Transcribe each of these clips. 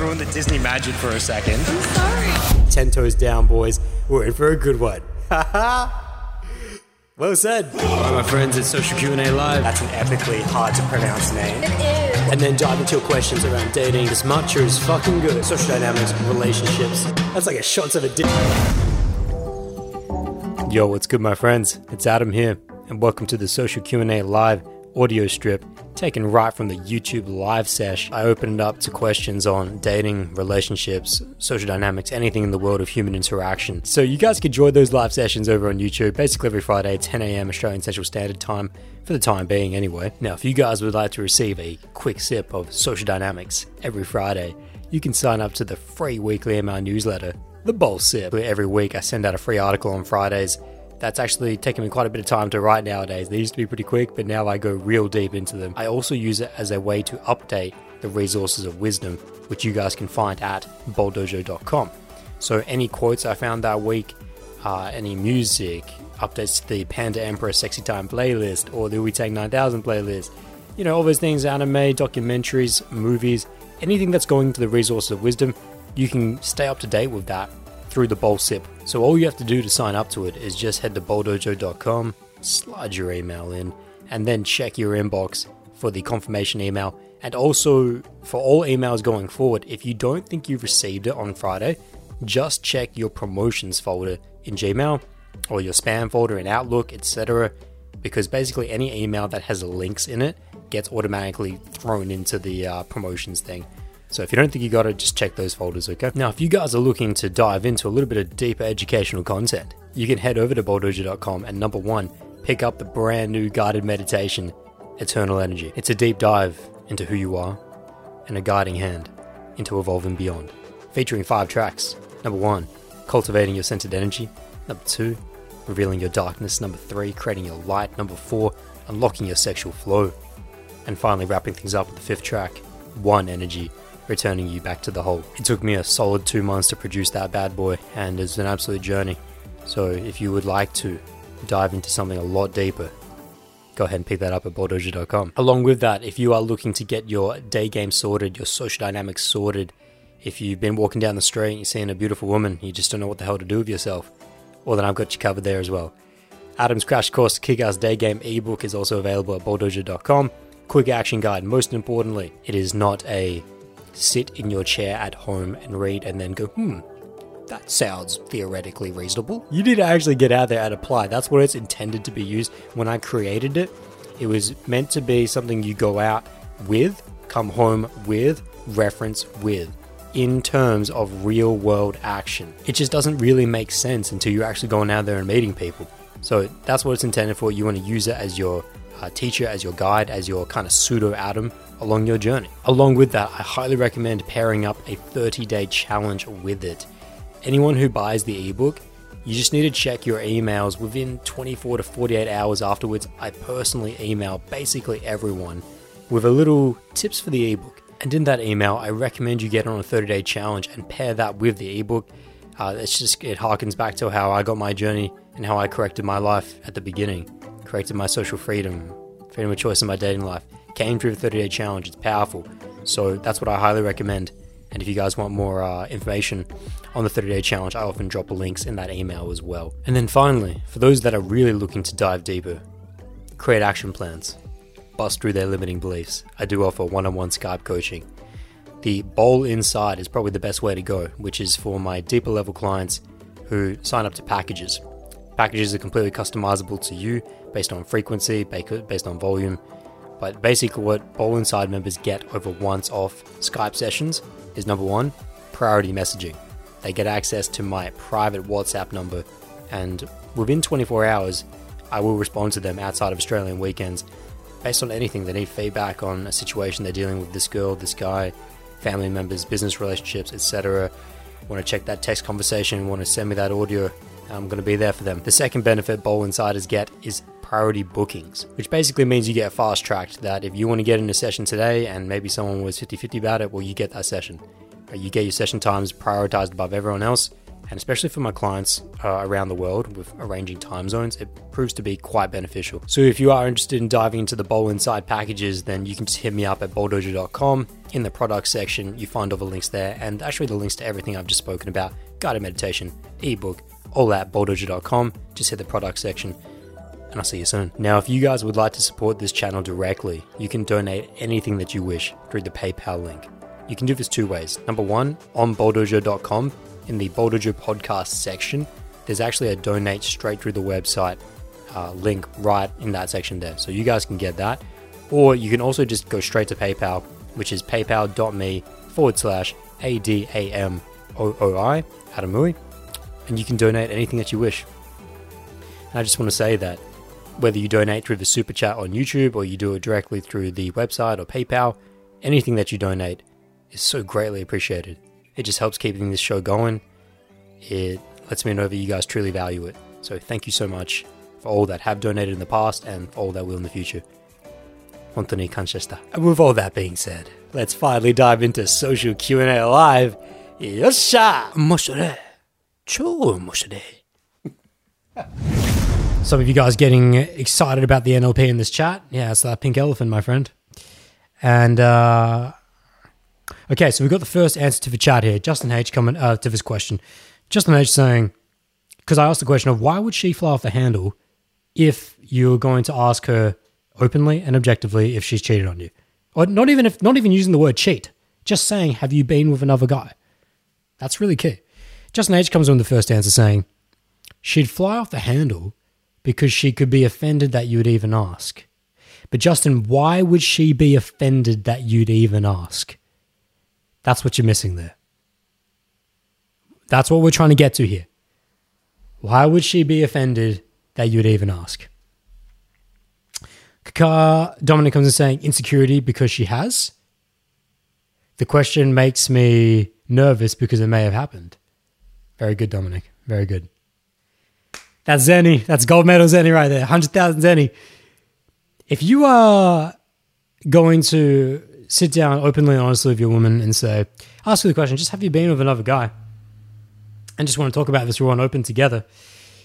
and ruined the Disney magic for a second. I'm sorry. 10 toes down, boys. We're in for a good one. Ha ha. Well said. Hi, my friends, it's Social QNA Live. That's an epically hard to pronounce name. It is. And then dive into your questions around dating. This matcha is fucking good. Social dynamics, relationships. That's like a shot of a dick. Yo, what's good, my friends? It's Adam here, and welcome to the Social QNA Live audio strip, taken right from the YouTube live sesh. I opened it up to questions on dating, relationships, social dynamics, anything in the world of human interaction. So you guys can join those live sessions over on YouTube, basically every Friday, 10 a.m. Australian Central Standard Time, for the time being anyway. Now, if you guys would like to receive a quick sip of social dynamics every Friday, you can sign up to the free weekly email newsletter, the Bowl Sip, where every week I send out a free article on Fridays. That's actually taken me quite a bit of time to write nowadays. They used to be pretty quick, but now I go real deep into them. I also use it as a way to update the resources of wisdom, which you guys can find at bowldojo.com. So any quotes I found that week, any music, updates to the Panda Emperor Sexy Time playlist or the Ooi-Tang 9000 playlist, you know, all those things, anime, documentaries, movies, anything that's going to the resources of wisdom, you can stay up to date with that through the Bowl Sip. So all you have to do to sign up to it is just head to bowldojo.com, slide your email in, and then check your inbox for the confirmation email. And also, for all emails going forward, if you don't think you've received it on Friday, just check your promotions folder in Gmail or your spam folder in Outlook, etc., because basically any email that has links in it gets automatically thrown into the promotions thing. So if you don't think you got it, just check those folders, okay? Now, if you guys are looking to dive into a little bit of deeper educational content, you can head over to bowldojo.com and number one, pick up the brand new guided meditation, Eternal Energy. It's a deep dive into who you are and a guiding hand into evolving beyond, featuring 5 tracks. Number 1, cultivating your centered energy. Number 2, revealing your darkness. Number 3, creating your light. Number 4, unlocking your sexual flow. And finally, wrapping things up with the 5th track, One Energy, returning you back to the whole. It took me a solid 2 months to produce that bad boy, and it's an absolute journey. So if you would like to dive into something a lot deeper, go ahead and pick that up at bowldojo.com. Along with that, if you are looking to get your day game sorted, your social dynamics sorted, if you've been walking down the street and you're seeing a beautiful woman, you just don't know what the hell to do with yourself, well then I've got you covered there as well. Adam's Crash Course Kick-Ass Day Game ebook is also available at bowldojo.com. Quick action guide. Most importantly, it is not a sit in your chair at home and read and then go, that sounds theoretically reasonable. You need to actually get out there and apply. That's what it's intended to be used. When I created it, it was meant to be something you go out with, come home with, reference with, in terms of real world action. It just doesn't really make sense until you're actually going out there and meeting people. So that's what it's intended for. You want to use it as your teacher, as your guide, as your kind of pseudo Adam along your journey. Along with that, I highly recommend pairing up a 30-day challenge with it. Anyone who buys the ebook, you just need to check your emails within 24 to 48 hours afterwards. I personally email basically everyone with a little tips for the ebook. And in that email, I recommend you get on a 30-day challenge and pair that with the ebook. It harkens back to how I got my journey and how I corrected my life at the beginning. Corrected my social freedom of choice in my dating life. Came through the 30-day challenge. It's powerful. So that's what I highly recommend. And if you guys want more information on the 30-day challenge, I often drop links in that email as well. And then finally, for those that are really looking to dive deeper, create action plans. Bust through their limiting beliefs. I do offer one-on-one Skype coaching. The Bowl Inside is probably the best way to go, which is for my deeper level clients who sign up to packages. Packages are completely customizable to you based on frequency, based on volume. But basically what Bowl Inside members get over once-off Skype sessions is number 1, priority messaging. They get access to my private WhatsApp number, and within 24 hours, I will respond to them outside of Australian weekends based on anything. They need feedback on a situation they're dealing with, this girl, this guy, family members, business relationships, etc. Want to check that text conversation, want to send me that audio, I'm going to be there for them. The second benefit Bowl Insiders get is priority bookings, which basically means you get fast-tracked, that if you want to get in a session today and maybe someone was 50-50 about it, well, you get that session. You get your session times prioritized above everyone else, And especially for my clients around the world with arranging time zones, it proves to be quite beneficial. So if you are interested in diving into the Bowl Inside packages, then you can just hit me up at bowldojo.com. In the product section, you find all the links there, and actually the links to everything I've just spoken about, guided meditation, ebook, all that, bowldojo.com. Just hit the product section. And I'll see you soon. Now, if you guys would like to support this channel directly, you can donate anything that you wish through the PayPal link. You can do this two ways. Number one, on bowldojo.com, in the Bowl Dojo podcast section, there's actually a donate straight through the website link right in that section there. So you guys can get that. Or you can also just go straight to PayPal, which is paypal.me/ADAMOOI, Adam Ooi, and you can donate anything that you wish. And I just want to say that whether you donate through the super chat on YouTube or you do it directly through the website or PayPal, anything that you donate is so greatly appreciated. It just helps keeping this show going. It lets me know that you guys truly value it. So thank you so much for all that have donated in the past and for all that will in the future. Hontoni kanshashita. And with all that being said, let's finally dive into Social QNA Live. Yosha! Moshore! Chou moshore! Some of you guys getting excited about the NLP in this chat. Yeah, it's that pink elephant, my friend. And, okay, so we've got the first answer to the chat here. Justin H coming to this question. Justin H saying, because I asked the question of why would she fly off the handle if you're going to ask her openly and objectively if she's cheated on you? Or not even using the word cheat, just saying, have you been with another guy? That's really key. Justin H comes on the first answer saying, she'd fly off the handle because she could be offended that you'd even ask. But Justin, why would she be offended that you'd even ask? That's what you're missing there. That's what we're trying to get to here. Why would she be offended that you'd even ask? Kaka Dominic comes in saying insecurity because she has. The question makes me nervous because it may have happened. Very good, Dominic. Very good. That's Zenny. That's gold medal Zenny right there. 100,000 Zenny. If you are going to sit down openly and honestly with your woman and say, ask her the question, just have you been with another guy? And just want to talk about this raw and open together.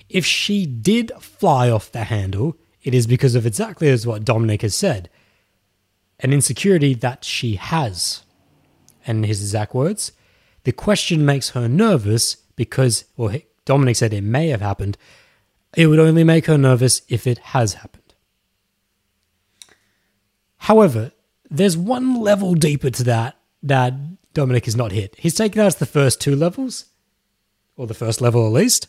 If she did fly off the handle, it is because of exactly as what Dominic has said, an insecurity that she has. And his exact words, the question makes her nervous because, well, Dominic said it may have happened. It would only make her nervous if it has happened. However, there's one level deeper to that that Dominic has not hit. He's taken us the first two levels, or the first level at least.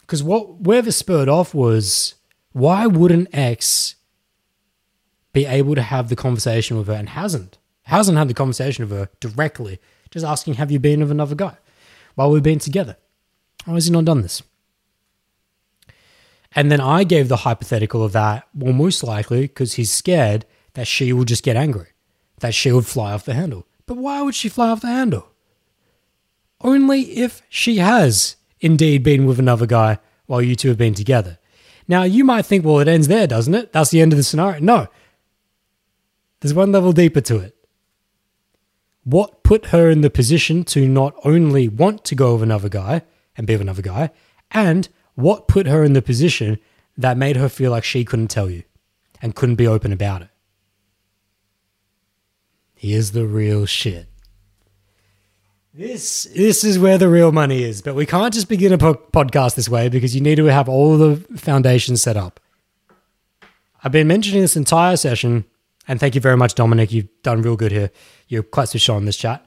Because where this spurred off was, why wouldn't X be able to have the conversation with her and hasn't? Hasn't had the conversation with her directly, just asking, have you been with another guy while we've been together? Why has he not done this? And then I gave the hypothetical of that, well, most likely because he's scared that she will just get angry, that she would fly off the handle. But why would she fly off the handle? Only if she has indeed been with another guy while you two have been together. Now, you might think, well, it ends there, doesn't it? That's the end of the scenario. No. There's one level deeper to it. What put her in the position to not only want to go with another guy and be with another guy, and what put her in the position that made her feel like she couldn't tell you and couldn't be open about it? Here's the real shit. This is where the real money is, but we can't just begin a podcast this way because you need to have all the foundations set up. I've been mentioning this entire session, and thank you very much, Dominic. You've done real good here. You're quite switched on in this chat.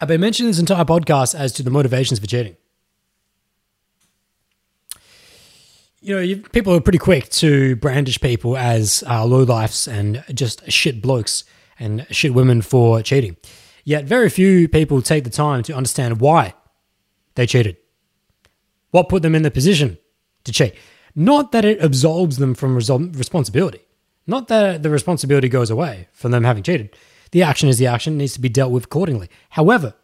I've been mentioning this entire podcast as to the motivations for cheating. You know, people are pretty quick to brandish people as lowlifes and just shit blokes and shit women for cheating. Yet very few people take the time to understand why they cheated. What put them in the position to cheat? Not that it absolves them from responsibility. Not that the responsibility goes away from them having cheated. The action is the action. It needs to be dealt with accordingly. However,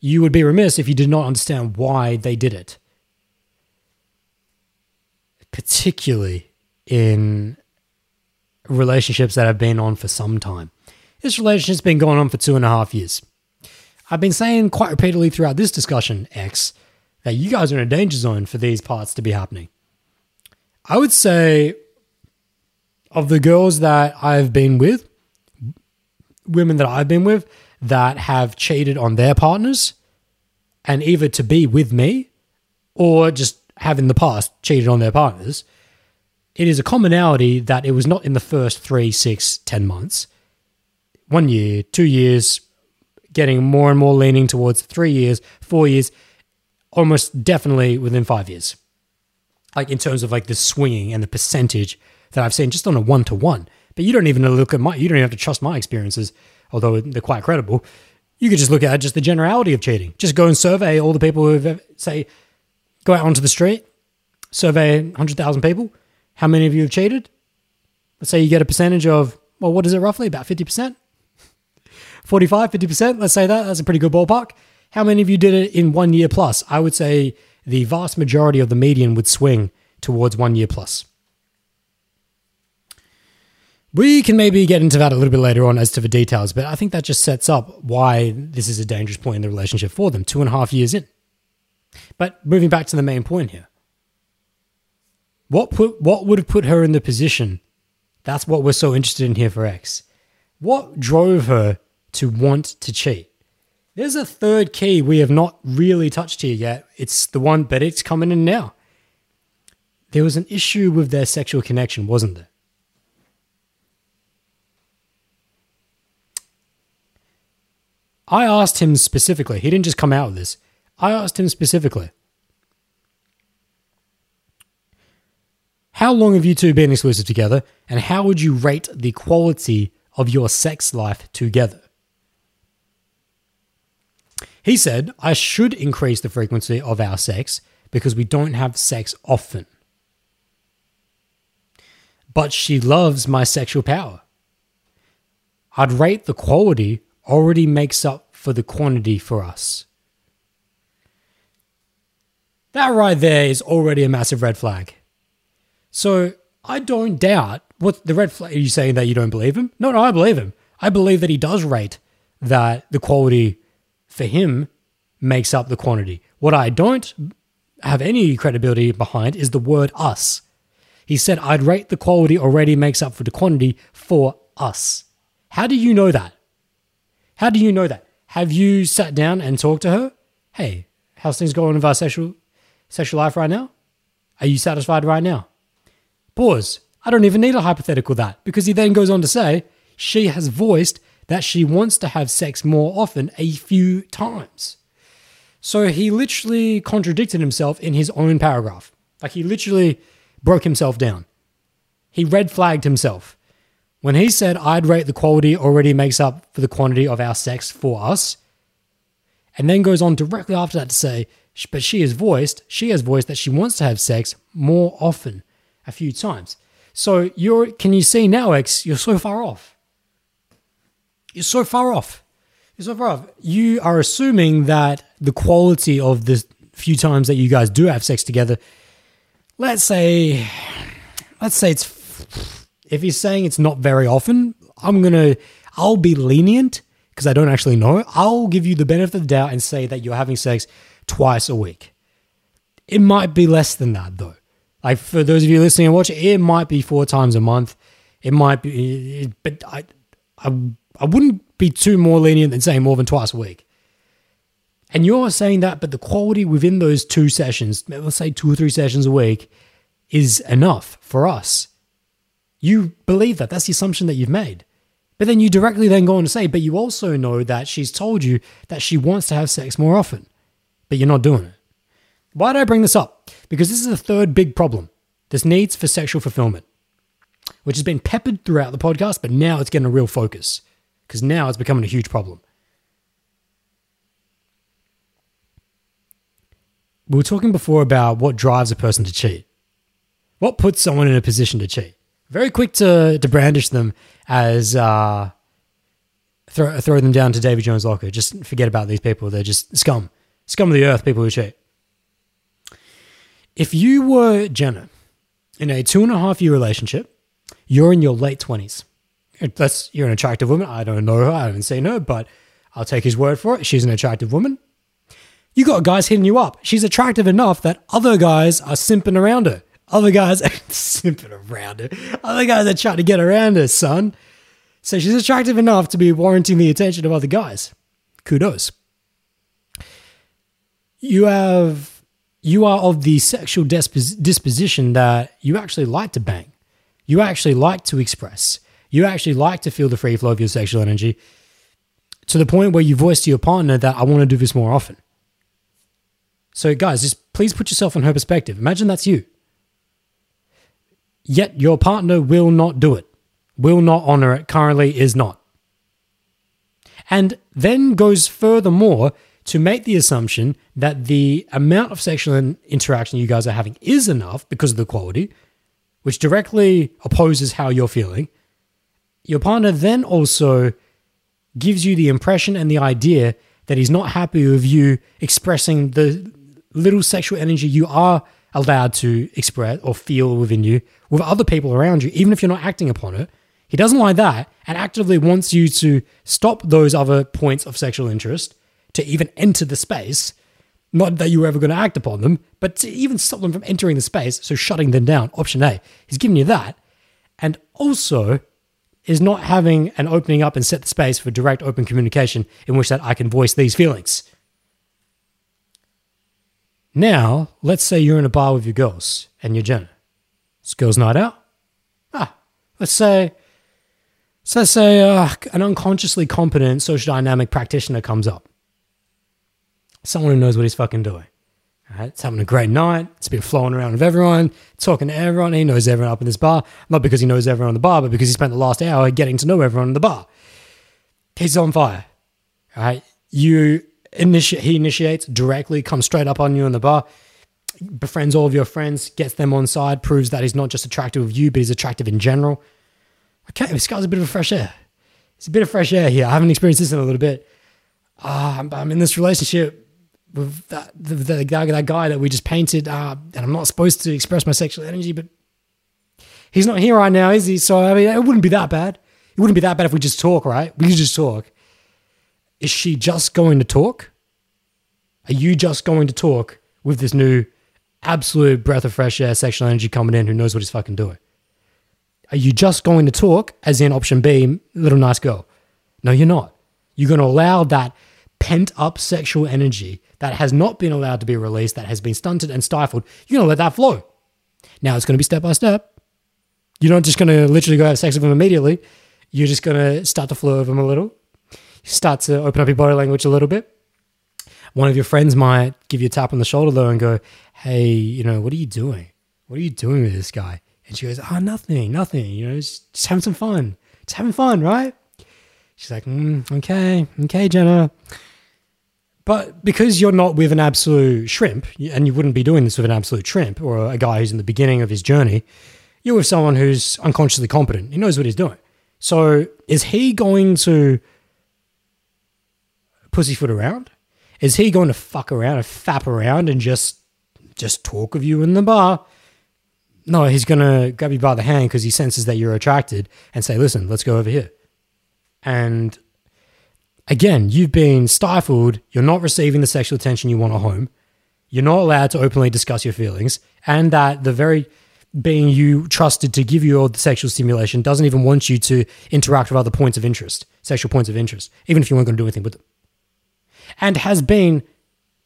you would be remiss if you did not understand why they did it. particularly in relationships that have been on for some time. This relationship's been going on for 2.5 years. I've been saying quite repeatedly throughout this discussion, X, that you guys are in a danger zone for these parts to be happening. I would say of the girls that I've been with, women that I've been with that have cheated on their partners and either to be with me or just have in the past cheated on their partners, it is a commonality that it was not in the first 3, 6, 10 months. 1 year, 2 years, getting more and more leaning towards 3 years, 4 years, almost definitely within 5 years. Like in terms of like the swinging and the percentage that I've seen just on a one-to-one. But you don't even look at you don't even have to trust my experiences, although they're quite credible. You could just look at just the generality of cheating. Just go and survey all the people who say, go out onto the street, survey 100,000 people. How many of you have cheated? Let's say you get a percentage of, well, what is it roughly? About 50%? 45, 50%? Let's say that. That's a pretty good ballpark. How many of you did it in 1 year plus? I would say the vast majority of the median would swing towards 1 year plus. We can maybe get into that a little bit later on as to the details, but I think that just sets up why this is a dangerous point in the relationship for them, 2.5 years in. But moving back to the main point here, what would have put her in the position? That's what we're so interested in here for X. What drove her to want to cheat? There's a third key we have not really touched here yet. It's the one, but it's coming in now. There was an issue with their sexual connection, wasn't there? I asked him specifically. He didn't just come out with this. I asked him specifically, how long have you two been exclusive together, and how would you rate the quality of your sex life together? He said, I should increase the frequency of our sex because we don't have sex often. But she loves my sexual power. I'd rate the quality already makes up for the quantity for us. That right there is already a massive red flag. So I don't doubt what the red flag. Are you saying that you don't believe him? No, I believe him. I believe that he does rate that the quality for him makes up the quantity. What I don't have any credibility behind is the word us. He said, I'd rate the quality already makes up for the quantity for us. How do you know that? How do you know that? Have you sat down and talked to her? Hey, how's things going with our sexual life right now? Are you satisfied right now? Pause. I don't even need a hypothetical that, because he then goes on to say, she has voiced that she wants to have sex more often a few times. So he literally contradicted himself in his own paragraph. Like he literally broke himself down. He red flagged himself. When he said, I'd rate the quality already makes up for the quantity of our sex for us, and then goes on directly after that to say, but she has voiced that she wants to have sex more often a few times. So can you see now, X, you're so far off. You're so far off. You're so far off. You are assuming that the quality of the few times that you guys do have sex together, let's say it's, if he's saying it's not very often, I'll be lenient because I don't actually know. I'll give you the benefit of the doubt and say that you're having sex twice a week. It might be less than that though. Like for those of you listening and watching, it might be 4 times a month. It might be, but I wouldn't be too more lenient than saying more than twice a week. And you're saying that, but the quality within those 2 sessions, let's say 2 or 3 sessions a week, is enough for us. You believe that. That's the assumption that you've made. But then you directly then go on to say, but you also know that she's told you that she wants to have sex more often, but you're not doing it. Why do I bring this up? Because this is the third big problem. This needs for sexual fulfillment, which has been peppered throughout the podcast, but now it's getting a real focus. Because now it's becoming a huge problem. We were talking before about what drives a person to cheat. What puts someone in a position to cheat? Very quick to brandish them as throw them down to David Jones' Locker. Just forget about these people. They're just scum. Scum of the earth, people who cheat. If you were Jenna in a 2.5-year relationship, you're in your late 20s. unless you're an attractive woman. I don't know her. I haven't seen her, but I'll take his word for it. She's an attractive woman. You got guys hitting you up. She's attractive enough that other guys are simping around her. Other guys are simping around her. Other guys are trying to get around her, son. So she's attractive enough to be warranting the attention of other guys. Kudos. You are of the sexual disposition that you actually like to bang. You actually like to express. You actually like to feel the free flow of your sexual energy to the point where you voice to your partner that I want to do this more often. So guys, just please put yourself in her perspective. Imagine that's you. Yet your partner will not do it, will not honor it, currently is not. And then goes furthermore to make the assumption that the amount of sexual interaction you guys are having is enough because of the quality, which directly opposes how you're feeling. Your partner then also gives you the impression and the idea that he's not happy with you expressing the little sexual energy you are allowed to express or feel within you with other people around you, even if you're not acting upon it. He doesn't like that and actively wants you to stop those other points of sexual interest to even enter the space. Not that you were ever going to act upon them, but to even stop them from entering the space, so shutting them down, option A. He's giving you that, and also is not having an opening up and set the space for direct open communication in which that I can voice these feelings. Now, let's say you're in a bar with your girls and your Jenna. It's girls' night out. Let's say an unconsciously competent social dynamic practitioner comes up. Someone who knows what he's fucking doing. All right, it's having a great night. It's been flowing around with everyone, talking to everyone. He knows everyone up in this bar. Not because he knows everyone in the bar, but because he spent the last hour getting to know everyone in the bar. He's on fire. All right, he initiates directly, comes straight up on you in the bar, befriends all of your friends, gets them on side, proves that he's not just attractive of you, but he's attractive in general. Okay, this guy's a bit of a fresh air. It's a bit of fresh air here. I haven't experienced this in a little bit. I'm in this relationship with that guy that we just painted, and I'm not supposed to express my sexual energy, but he's not here right now, is he? So, I mean, it wouldn't be that bad. It wouldn't be that bad if we just talk, right? We could just talk. Is she just going to talk? Are you just going to talk with this new absolute breath of fresh air, sexual energy coming in who knows what he's fucking doing? Are you just going to talk, as in option B, little nice girl? No, you're not. You're going to allow that pent-up sexual energy that has not been allowed to be released, that has been stunted and stifled. You're going to let that flow. Now, it's going to be step by step. You're not just going to literally go have sex with them immediately. You're just going to start to flirt with them a little. Start to open up your body language a little bit. One of your friends might give you a tap on the shoulder though and go, hey, what are you doing? What are you doing with this guy? And she goes, nothing, just having some fun. Just having fun, right? She's like, okay, Jenna. But because you're not with an absolute shrimp, and you wouldn't be doing this with an absolute shrimp or a guy who's in the beginning of his journey, you're with someone who's unconsciously competent. He knows what he's doing. So is he going to pussyfoot around? Is he going to fuck around and fap around and just talk with you in the bar? No, he's going to grab you by the hand because he senses that you're attracted and say, listen, let's go over here. And again, you've been stifled. You're not receiving the sexual attention you want at home. You're not allowed to openly discuss your feelings. And that the very being you trusted to give you all the sexual stimulation doesn't even want you to interact with other points of interest, sexual points of interest, even if you weren't going to do anything with them. And has been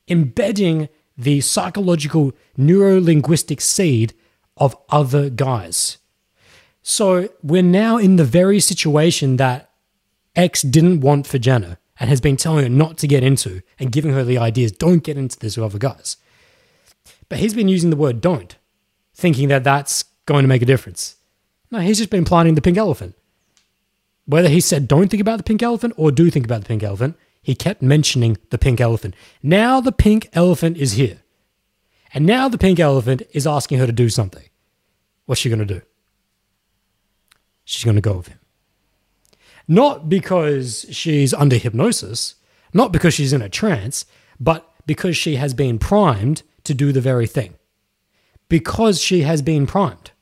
embedding the psychological neuro-linguistic seed of other guys. So we're now in the very situation that X didn't want for Jenna and has been telling her not to get into and giving her the ideas, don't get into this with other guys. But he's been using the word don't, thinking that that's going to make a difference. No, he's just been planting the pink elephant. Whether he said don't think about the pink elephant or do think about the pink elephant, he kept mentioning the pink elephant. Now the pink elephant is here. And now the pink elephant is asking her to do something. What's she going to do? She's going to go with him. Not because she's under hypnosis, not because she's in a trance, but because she has been primed to do the very thing. Because she has been primed.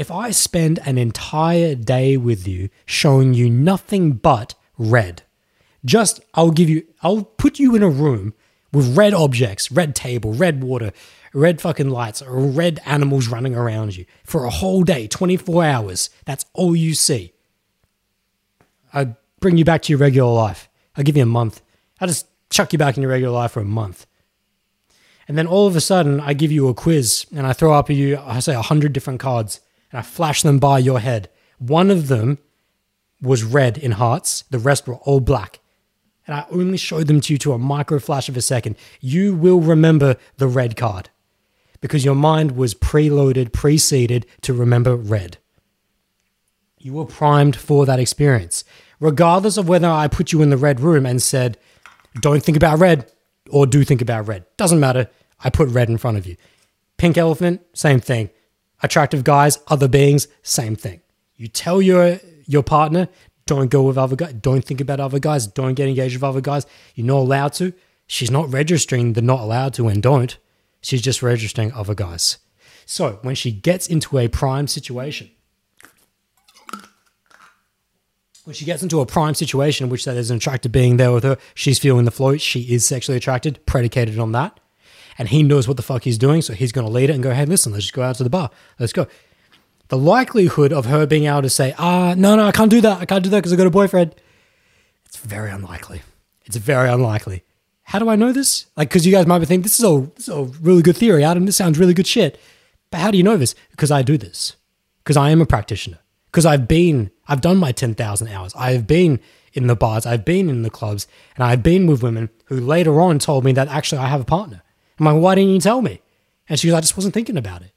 If I spend an entire day with you showing you nothing but red, just I'll put you in a room with red objects, red table, red water, red fucking lights, or red animals running around you for a whole day, 24 hours. That's all you see. I bring you back to your regular life. I'll give you a month. I'll just chuck you back in your regular life for a month. And then all of a sudden, I give you a quiz and I throw up at you, I say 100 different cards and I flash them by your head. One of them was red in hearts. The rest were all black. And I only showed them to you to a micro flash of a second. You will remember the red card because your mind was preloaded, pre-seeded to remember red. You were primed for that experience. Regardless of whether I put you in the red room and said, don't think about red or do think about red. Doesn't matter. I put red in front of you. Pink elephant, same thing. Attractive guys, other beings, same thing. You tell your partner, don't go with other guys. Don't think about other guys. Don't get engaged with other guys. You're not allowed to. She's not registering the not allowed to and don't. She's just registering other guys. So when she gets into a prime situation, in which there's an attractive being there with her, she's feeling the flow, she is sexually attracted, predicated on that. And he knows what the fuck he's doing, so he's going to lead it and go, hey, listen, let's just go out to the bar. Let's go. The likelihood of her being able to say, no, I can't do that. I can't do that because I've got a boyfriend. It's very unlikely. How do I know this? Like, because you guys might be thinking, this is all really good theory, Adam. This sounds really good shit. But how do you know this? Because I do this. Because I am a practitioner. Because I've done my 10,000 hours. I've been in the bars. I've been in the clubs. And I've been with women who later on told me that actually I have a partner. I'm like, why didn't you tell me? And she goes, I just wasn't thinking about it.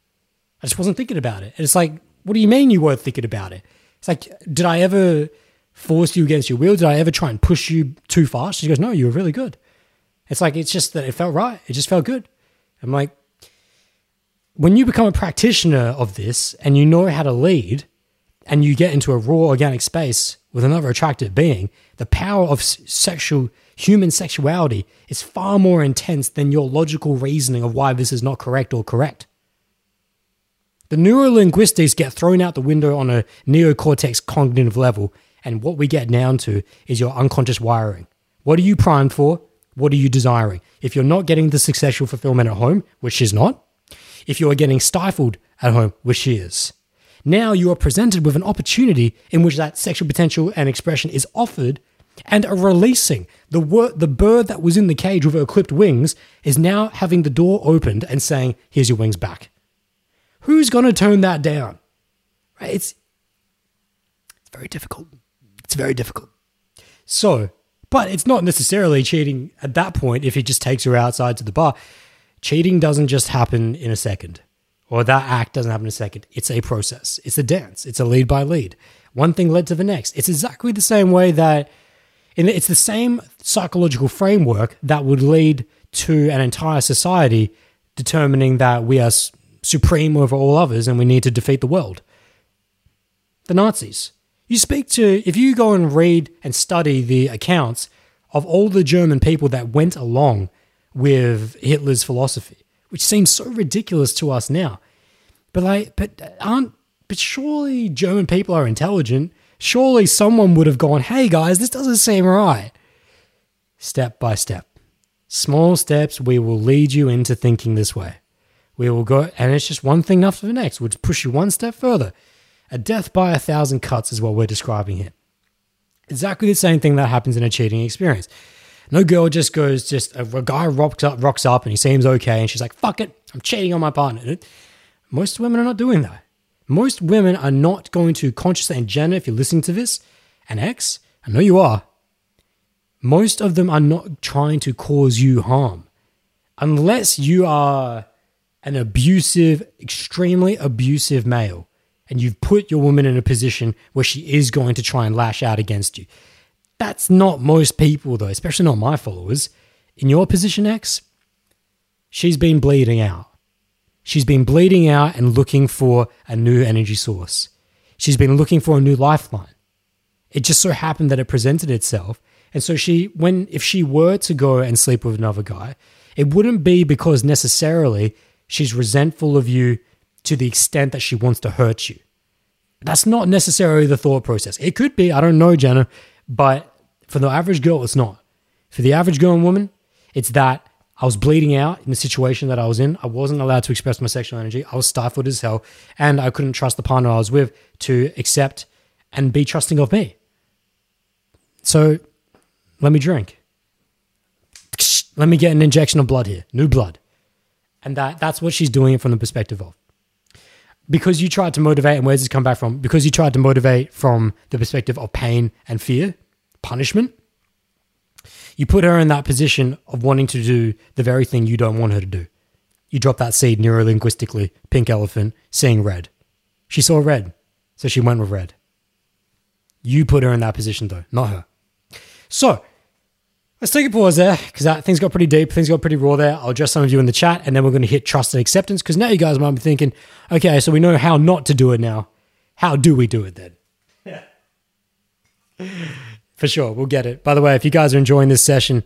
And it's like, what do you mean you weren't thinking about it? It's like, did I ever force you against your will? Did I ever try and push you too fast? She goes, no, you were really good. It's like, it's just that it felt right. It just felt good. I'm like, when you become a practitioner of this and you know how to lead and you get into a raw organic space with another attractive being, the power of human sexuality is far more intense than your logical reasoning of why this is not correct or correct. The neurolinguistics get thrown out the window on a neocortex cognitive level, and what we get down to is your unconscious wiring. What are you primed for? What are you desiring? If you're not getting the successful fulfillment at home, which she's not, if you are getting stifled at home, which she is, now you are presented with an opportunity in which that sexual potential and expression is offered and are releasing. The bird that was in the cage with her clipped wings is now having the door opened and saying, here's your wings back. Who's going to tone that down? Right? It's very difficult. So, but it's not necessarily cheating at that point if he just takes her outside to the bar. Cheating doesn't just happen in a second, or that act doesn't happen in a second. It's a process. It's a dance. It's a lead by lead. One thing led to the next. It's exactly the same way that, and it's the same psychological framework that would lead to an entire society determining that we are supreme over all others and we need to defeat the world. The Nazis. If you go and read and study the accounts of all the German people that went along with Hitler's philosophy, which seems so ridiculous to us now, but surely German people are intelligent. Surely someone would have gone, hey guys, this doesn't seem right. Step by step, small steps, we will lead you into thinking this way. We will go, and it's just one thing after the next. We'll just push you one step further. A death by 1,000 cuts is what we're describing here. Exactly the same thing that happens in a cheating experience. No girl just goes, a guy rocks up and he seems okay, and she's like, fuck it, I'm cheating on my partner. Most women are not doing that. Most women are not going to consciously, and Jenna, if you're listening to this, and X, I know you are, most of them are not trying to cause you harm. Unless you are an abusive, extremely abusive male, and you've put your woman in a position where she is going to try and lash out against you. That's not most people though, especially not my followers. In your position, X, she's been bleeding out. She's been bleeding out and looking for a new energy source. She's been looking for a new lifeline. It just so happened that it presented itself. And so if she were to go and sleep with another guy, it wouldn't be because necessarily she's resentful of you to the extent that she wants to hurt you. That's not necessarily the thought process. It could be, I don't know, Jenna, but for the average girl, it's not. For the average girl and woman, it's that I was bleeding out in the situation that I was in. I wasn't allowed to express my sexual energy. I was stifled as hell, and I couldn't trust the partner I was with to accept and be trusting of me. So let me drink. Let me get an injection of blood here, new blood. And that's what she's doing it from the perspective of. Because you tried to motivate, and where's this come back from? Because you tried to motivate from the perspective of pain and fear, punishment, you put her in that position of wanting to do the very thing you don't want her to do. You drop that seed neuro-linguistically, pink elephant, seeing red. She saw red, so she went with red. You put her in that position though, not her. So let's take a pause there, because things got pretty deep, things got pretty raw there. I'll address some of you in the chat, and then we're going to hit trust and acceptance, because now you guys might be thinking, okay, so we know how not to do it now. How do we do it then? Yeah. For sure, we'll get it. By the way, if you guys are enjoying this session,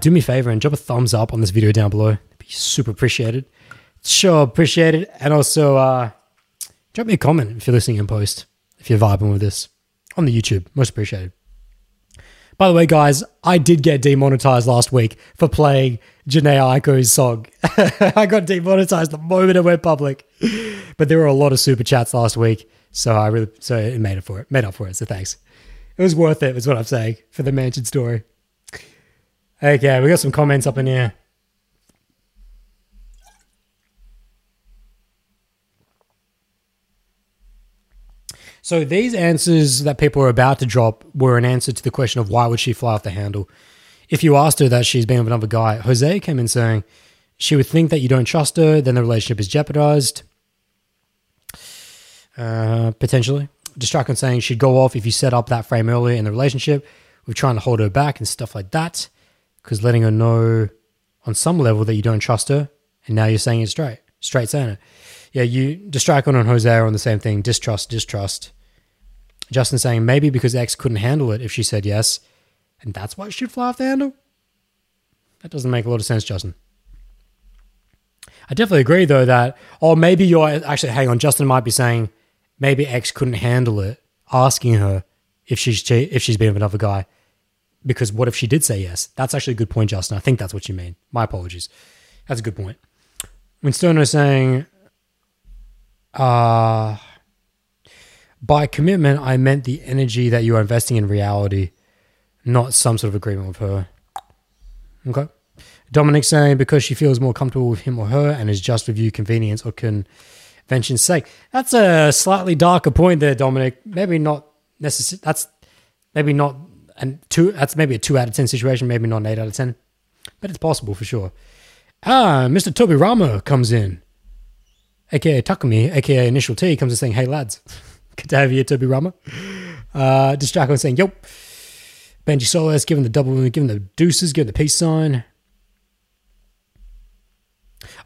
do me a favor and drop a thumbs up on this video down below. It'd be super appreciated. Sure, appreciate it. And also, drop me a comment if you're listening in post, if you're vibing with this on the YouTube. Most appreciated. By the way, guys, I did get demonetized last week for playing Jhene Aiko's song. I got demonetized the moment it went public. But there were a lot of super chats last week, so it made up for it. So thanks. It was worth it, is what I'm saying, for the mansion story. Okay, we got some comments up in here. So these answers that people are about to drop were an answer to the question of why would she fly off the handle? If you asked her that she's been with another guy, Jose came in saying she would think that you don't trust her, then the relationship is jeopardized. Potentially. Distract on saying she'd go off if you set up that frame earlier in the relationship. We're trying to hold her back and stuff like that, because letting her know on some level that you don't trust her, and now you're saying it straight saying it. Yeah, you, Distract on Jose are on the same thing, distrust. Justin saying maybe because X couldn't handle it if she said yes, and that's why she'd fly off the handle? That doesn't make a lot of sense, Justin. I definitely agree though that, or maybe Justin might be saying maybe X couldn't handle it, asking her if she's been with another guy, because what if she did say yes? That's actually a good point, Justin. I think that's what you mean. My apologies. That's a good point. When Sterno is saying, by commitment, I meant the energy that you are investing in reality, not some sort of agreement with her. Okay. Dominic saying because she feels more comfortable with him or her and is just with you, convenience or convention's sake. That's a slightly darker point there, Dominic. Maybe not necessarily. That's maybe a 2 out of 10 situation. Maybe not an 8 out of 10, but it's possible for sure. Mr. Toby Rama comes in, aka Takumi, aka Initial T, comes and saying, "Hey lads, good to have you, Toby Rama." Distract on saying, "Yo." Benji Solis giving the double, giving the deuces, giving the peace sign.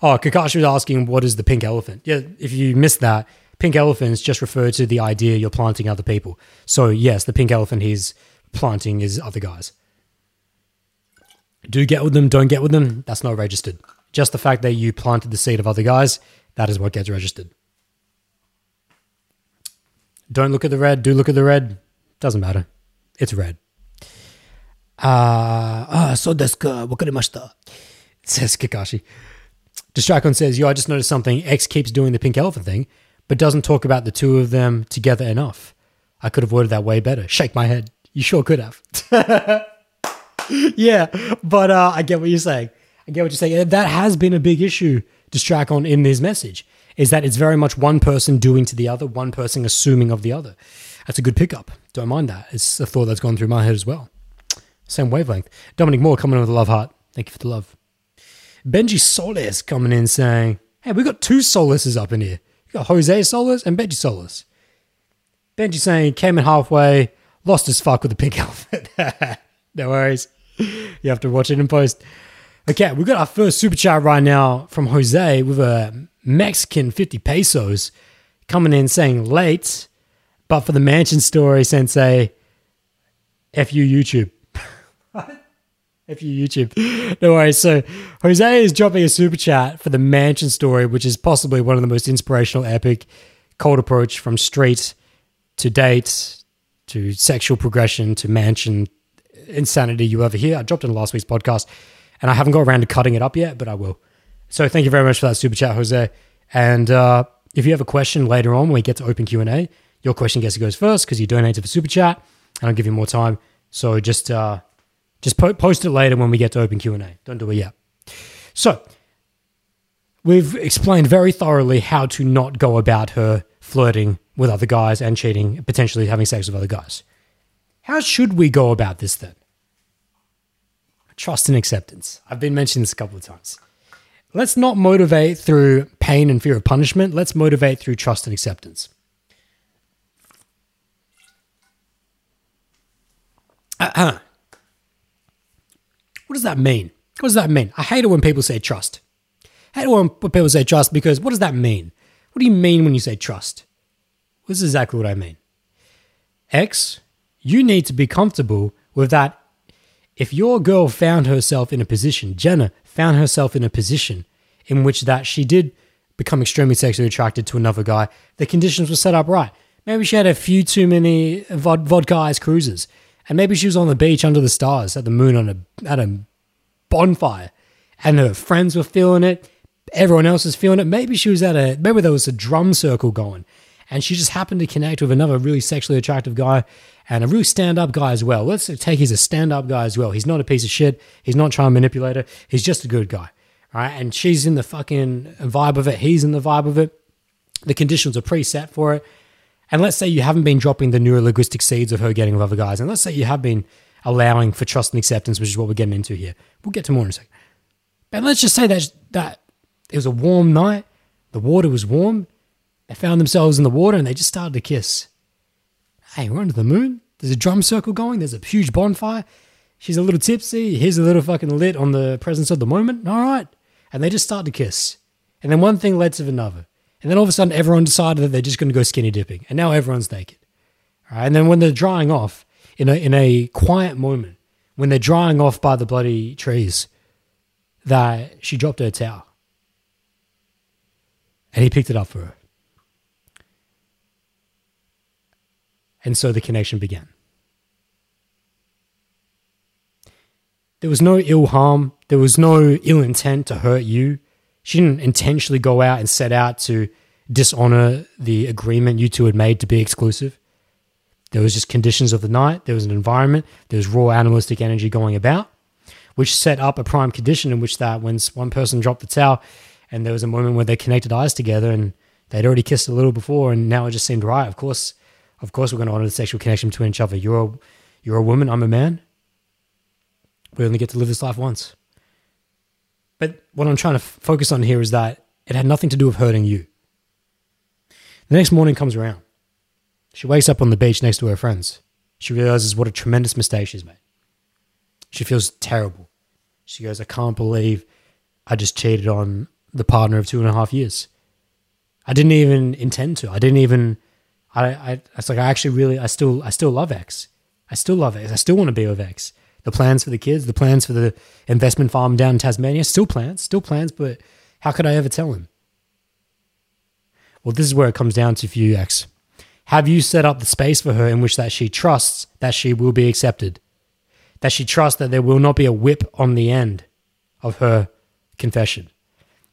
Oh, Kakashi was asking, what is the pink elephant? Yeah, if you missed that, pink elephants just refer to the idea you're planting other people. So yes, the pink elephant he's planting is other guys. Do get with them, don't get with them, that's not registered. Just the fact that you planted the seed of other guys, that is what gets registered. Don't look at the red, do look at the red, doesn't matter. It's red. So desu ka, wakarimashita, says Kakashi. Distracon says, yo, I just noticed something. X keeps doing the pink elephant thing, but doesn't talk about the two of them together enough. I could have worded that way better. Shake my head. You sure could have. Yeah, but I get what you're saying. That has been a big issue, Distracon, in his message, is that it's very much one person doing to the other, one person assuming of the other. That's a good pickup. Don't mind that. It's a thought that's gone through my head as well. Same wavelength. Dominic Moore coming in with a love heart. Thank you for the love. Benji Solis coming in saying, hey, we got two Solises up in here. We got Jose Solis and Benji Solis. Benji saying, came in halfway, lost his fuck with the pink elephant. No worries. You have to watch it in post. Okay, we got our first super chat right now from Jose with a Mexican 50 pesos coming in saying late, but for the mansion story, sensei, F you YouTube. If you YouTube. No worries. So Jose is dropping a super chat for the mansion story, which is possibly one of the most inspirational, epic, cold approach from straight to date to sexual progression to mansion insanity you ever hear. I dropped it in last week's podcast and I haven't got around to cutting it up yet, but I will. So thank you very much for that super chat, Jose. And if you have a question later on when we get to open Q&A, your question gets to go first because you donate to the super chat and I'll give you more time. So just post it later when we get to open Q&A. Don't do it yet. So we've explained very thoroughly how to not go about her flirting with other guys and cheating, potentially having sex with other guys. How should we go about this then? Trust and acceptance. I've been mentioning this a couple of times. Let's not motivate through pain and fear of punishment. Let's motivate through trust and acceptance. What does that mean? What does that mean? I hate it when people say trust. I hate it when people say trust because what does that mean? What do you mean when you say trust? This is exactly what I mean. X, you need to be comfortable with that. If your girl found herself in a position, Jenna found herself in a position in which that she did become extremely sexually attracted to another guy, the conditions were set up right. Maybe she had a few too many vodka ice cruises. And maybe she was on the beach under the stars at the moon on a bonfire and her friends were feeling it. Everyone else was feeling it. Maybe she was maybe there was a drum circle going and she just happened to connect with another really sexually attractive guy and a real stand-up guy as well. Let's take he's a stand-up guy as well. He's not a piece of shit. He's not trying to manipulate her. He's just a good guy. All right. And she's in the fucking vibe of it. He's in the vibe of it. The conditions are preset for it. And let's say you haven't been dropping the neurolinguistic seeds of her getting with other guys. And let's say you have been allowing for trust and acceptance, which is what we're getting into here. We'll get to more in a second. But let's just say that it was a warm night. The water was warm. They found themselves in the water and they just started to kiss. Hey, we're under the moon. There's a drum circle going. There's a huge bonfire. She's a little tipsy. He's a little fucking lit on the presence of the moment. All right. And they just start to kiss. And then one thing led to another. And then all of a sudden, everyone decided that they're just going to go skinny dipping. And now everyone's naked. All right? And then when they're drying off, in a quiet moment, when they're drying off by the bloody trees, that she dropped her towel. And he picked it up for her. And so the connection began. There was no ill harm. There was no ill intent to hurt you. She didn't intentionally go out and set out to dishonor the agreement you two had made to be exclusive. There was just conditions of the night. There was an environment. There was raw animalistic energy going about, which set up a prime condition in which that when one person dropped the towel and there was a moment where they connected eyes together and they'd already kissed a little before and now it just seemed right. Of course we're going to honor the sexual connection between each other. You're a woman. I'm a man. We only get to live this life once. But what I'm trying to focus on here is that it had nothing to do with hurting you. The next morning comes around. She wakes up on the beach next to her friends. She realizes what a tremendous mistake she's made. She feels terrible. She goes, I can't believe I just cheated on the partner of 2.5 years. I didn't even intend to. I still love X. I still love X. I still want to be with X. The plans for the kids, the plans for the investment farm down in Tasmania, still plans, but how could I ever tell him? Well, this is where it comes down to for you, X. Have you set up the space for her in which that she trusts that she will be accepted? That she trusts that there will not be a whip on the end of her confession?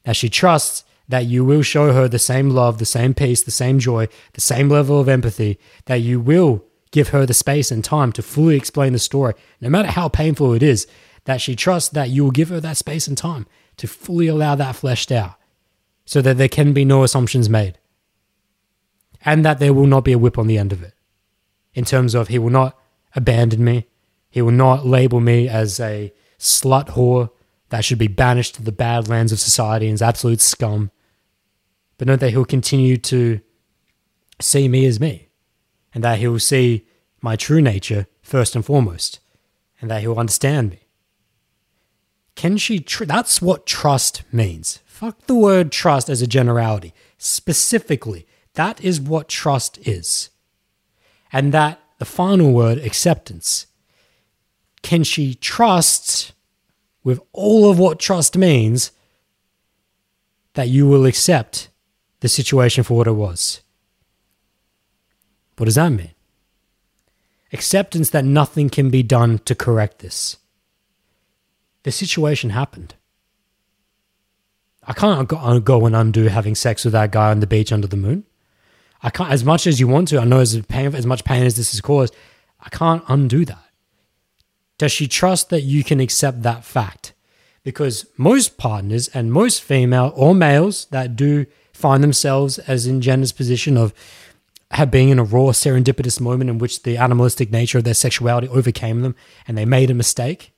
That she trusts that you will show her the same love, the same peace, the same joy, the same level of empathy, that you will give her the space and time to fully explain the story, no matter how painful it is, that she trusts that you will give her that space and time to fully allow that fleshed out so that there can be no assumptions made and that there will not be a whip on the end of it in terms of he will not abandon me, he will not label me as a slut whore that should be banished to the badlands of society and is absolute scum, but note that he'll continue to see me as me. And that he'll see my true nature first and foremost, and that he'll understand me. That's what trust means. Fuck the word trust as a generality. Specifically, that is what trust is. And that the final word, acceptance. Can she trust with all of what trust means that you will accept the situation for what it was? What does that mean? Acceptance that nothing can be done to correct this. The situation happened. I can't go and undo having sex with that guy on the beach under the moon. I can't, as much as you want to, I know as much pain as this has caused, I can't undo that. Does she trust that you can accept that fact? Because most partners and most female or males that do find themselves as in Jenna's position of being in a raw serendipitous moment in which the animalistic nature of their sexuality overcame them and they made a mistake,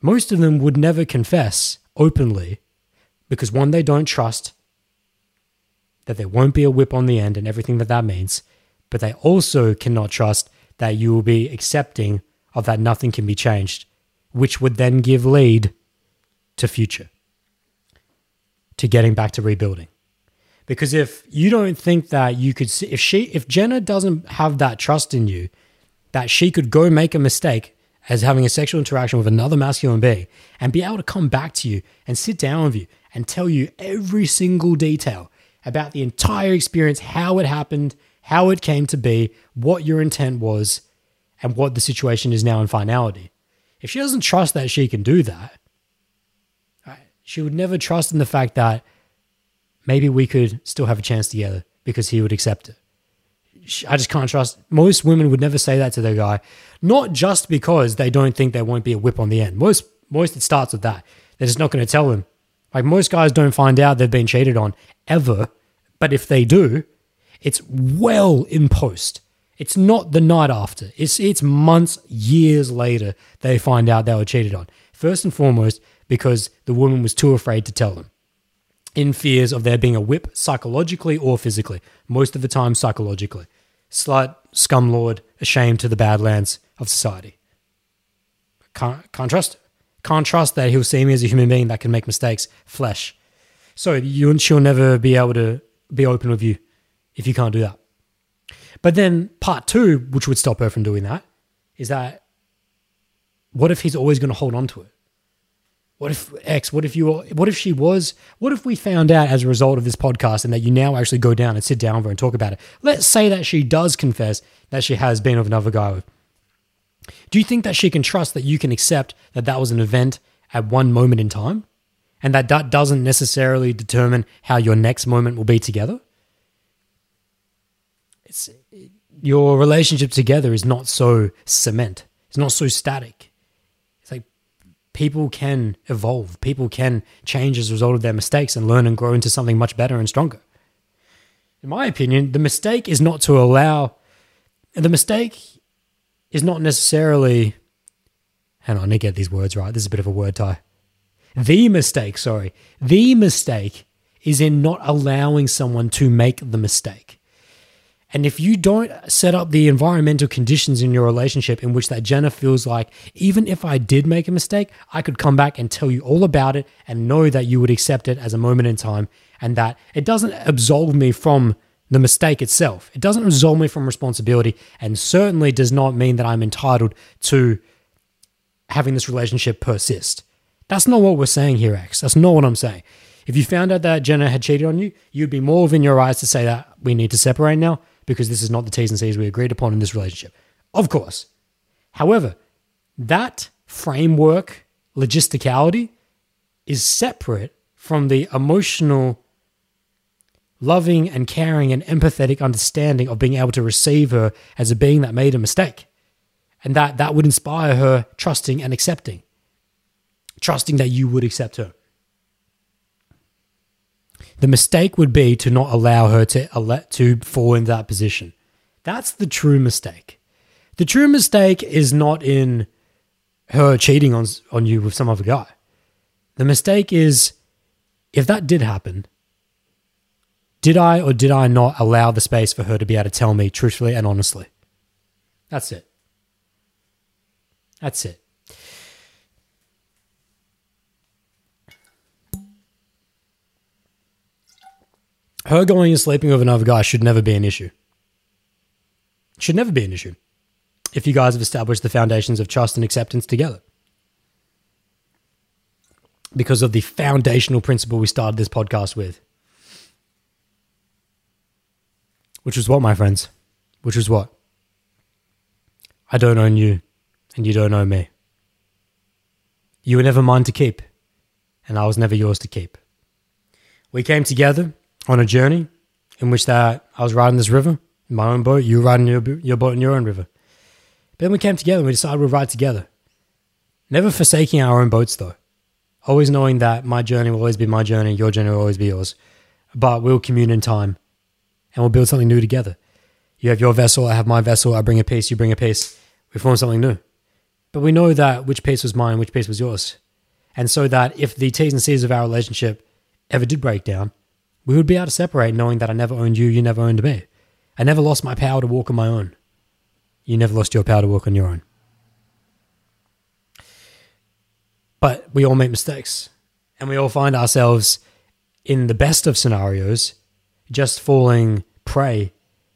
most of them would never confess openly because one, they don't trust that there won't be a whip on the end and everything that that means, but they also cannot trust that you will be accepting of that nothing can be changed, which would then give lead to future, to getting back to rebuilding. Because if you don't think that you could see, if Jenna doesn't have that trust in you, that she could go make a mistake as having a sexual interaction with another masculine being and be able to come back to you and sit down with you and tell you every single detail about the entire experience, how it happened, how it came to be, what your intent was, and what the situation is now in finality. If she doesn't trust that she can do that, she would never trust in the fact that maybe we could still have a chance together because he would accept it. I just can't trust. Most women would never say that to their guy, not just because they don't think there won't be a whip on the end. Most it starts with that. They're just not going to tell him. Like most guys don't find out they've been cheated on ever, but if they do, it's well in post. It's not the night after. It's months, years later they find out they were cheated on. First and foremost, because the woman was too afraid to tell them in fears of there being a whip psychologically or physically. Most of the time psychologically. Slut, scumlord, ashamed to the badlands of society. Can't trust it. Can't trust that he'll see me as a human being that can make mistakes, flesh. So she'll never be able to be open with you if you can't do that. But then part two, which would stop her from doing that, is that what if he's always going to hold on to it? What if X, what if we found out as a result of this podcast and that you now actually go down and sit down with her and talk about it? Let's say that she does confess that she has been with another guy with. Do you think that she can trust that you can accept that that was an event at one moment in time and that that doesn't necessarily determine how your next moment will be together? Your relationship together is not so cement. It's not so static. It's like people can evolve. People can change as a result of their mistakes and learn and grow into something much better and stronger. In my opinion, the mistake is not necessarily, hang on, I need to get these words right. This is a bit of a word tie. The mistake is in not allowing someone to make the mistake. And if you don't set up the environmental conditions in your relationship in which that Jenna feels like, even if I did make a mistake, I could come back and tell you all about it and know that you would accept it as a moment in time and that it doesn't absolve me from the mistake itself. It doesn't absolve me from responsibility and certainly does not mean that I'm entitled to having this relationship persist. That's not what we're saying here, X. That's not what I'm saying. If you found out that Jenna had cheated on you, you'd be more within your rights to say that we need to separate now, because this is not the T's and C's we agreed upon in this relationship. Of course. However, that framework logisticality is separate from the emotional, loving and caring and empathetic understanding of being able to receive her as a being that made a mistake. And that would inspire her trusting and accepting. Trusting that you would accept her. The mistake would be to not allow her to fall into that position. That's the true mistake. The true mistake is not in her cheating on you with some other guy. The mistake is, if that did happen, did I or did I not allow the space for her to be able to tell me truthfully and honestly? That's it. That's it. Her going and sleeping with another guy should never be an issue. It should never be an issue if you guys have established the foundations of trust and acceptance together. Because of the foundational principle we started this podcast with. Which was what, my friends? which is what? I don't own you and you don't own me. You were never mine to keep and I was never yours to keep. We came together on a journey in which that I was riding this river in my own boat, you were riding your boat in your own river. But then we came together and we decided we'd ride together. Never forsaking our own boats though. Always knowing that my journey will always be my journey, your journey will always be yours. But we'll commune in time and we'll build something new together. You have your vessel, I have my vessel, I bring a piece, you bring a piece. We form something new. But we know that which piece was mine, which piece was yours. And so that if the T's and C's of our relationship ever did break down, we would be able to separate knowing that I never owned you, you never owned me. I never lost my power to walk on my own. You never lost your power to walk on your own. But we all make mistakes and we all find ourselves in the best of scenarios, just falling prey,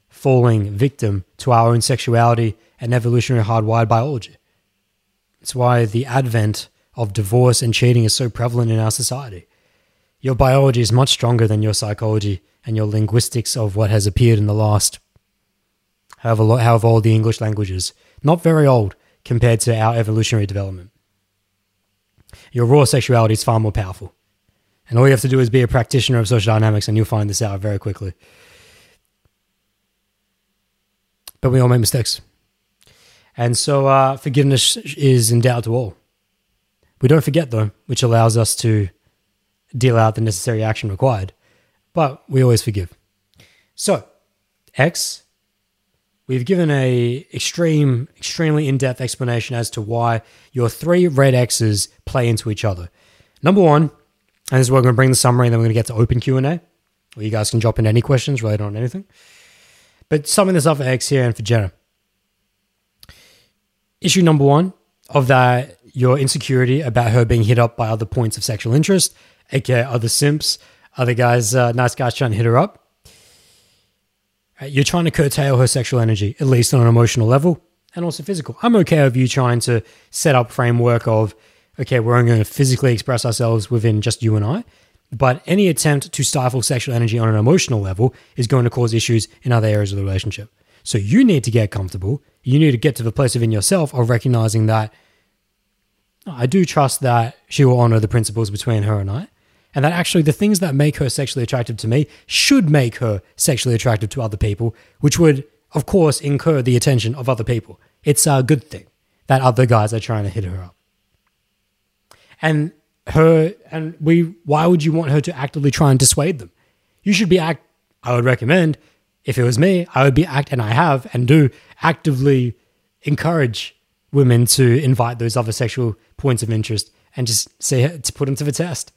falling victim to our own sexuality and evolutionary hardwired biology. It's why the advent of divorce and cheating is so prevalent in our society. Your biology is much stronger than your psychology and your linguistics of what has appeared in the last, however old the English language is. Not very old compared to our evolutionary development. Your raw sexuality is far more powerful. And all you have to do is be a practitioner of social dynamics and you'll find this out very quickly. But we all make mistakes. And so forgiveness is endowed to all. We don't forget though, which allows us to deal out the necessary action required. But we always forgive. So, X, we've given a extremely in-depth explanation as to why your three red X's play into each other. Number one, and this is where we're going to bring the summary and then we're going to get to open Q&A, where you guys can drop in any questions related on anything. But summing this up for X here and for Jenna. Issue number one of that, your insecurity about her being hit up by other points of sexual interest, aka other simps, other guys, nice guys trying to hit her up. You're trying to curtail her sexual energy, at least on an emotional level and also physical. I'm okay with you trying to set up framework of, okay, we're only going to physically express ourselves within just you and I, but any attempt to stifle sexual energy on an emotional level is going to cause issues in other areas of the relationship. So you need to get comfortable. You need to get to the place within yourself of recognizing that I do trust that she will honor the principles between her and I. And that actually the things that make her sexually attractive to me should make her sexually attractive to other people, which would, of course, incur the attention of other people. It's a good thing that other guys are trying to hit her up. And why would you want her to actively try and dissuade them? You should be I would recommend, if it was me, I would be actively encourage women to invite those other sexual points of interest and just say, to put them to the test.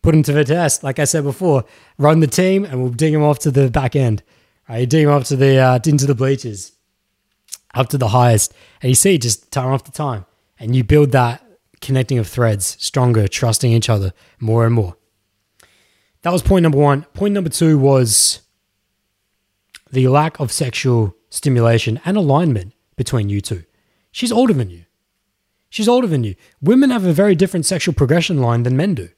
Put them to the test. Like I said before, run the team and we'll dig them off to the back end. Right? You dig them off to the, into the bleachers, up to the highest. And you see just time after time. And you build that connecting of threads, stronger, trusting each other more and more. That was point number one. Point number two was the lack of sexual stimulation and alignment between you two. She's older than you. She's older than you. Women have a very different sexual progression line than men do.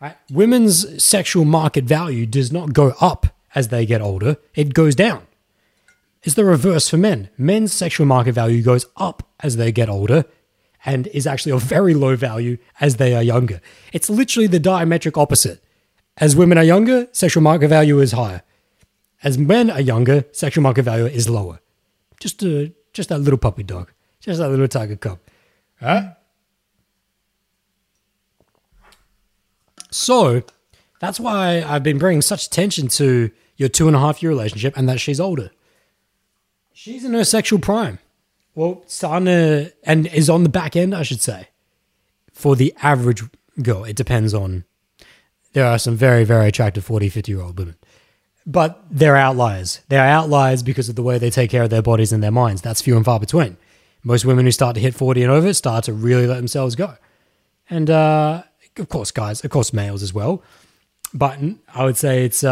Right? Women's sexual market value does not go up as they get older. It goes down. It's the reverse for men. Men's sexual market value goes up as they get older and is actually of very low value as they are younger. It's literally the diametric opposite. As women are younger, sexual market value is higher. As men are younger, sexual market value is lower. Just that little puppy dog. Just that little tiger cub. Right? So that's why I've been bringing such attention to your 2.5-year relationship and that she's older. She's in her sexual prime. Well, and is on the back end, I should say. For the average girl, it depends on. There are some very, very attractive 40, 50-year-old women. But they're outliers. They're outliers because of the way they take care of their bodies and their minds. That's few and far between. Most women who start to hit 40 and over start to really let themselves go. And, of course, guys, of course, males as well. But I would say it's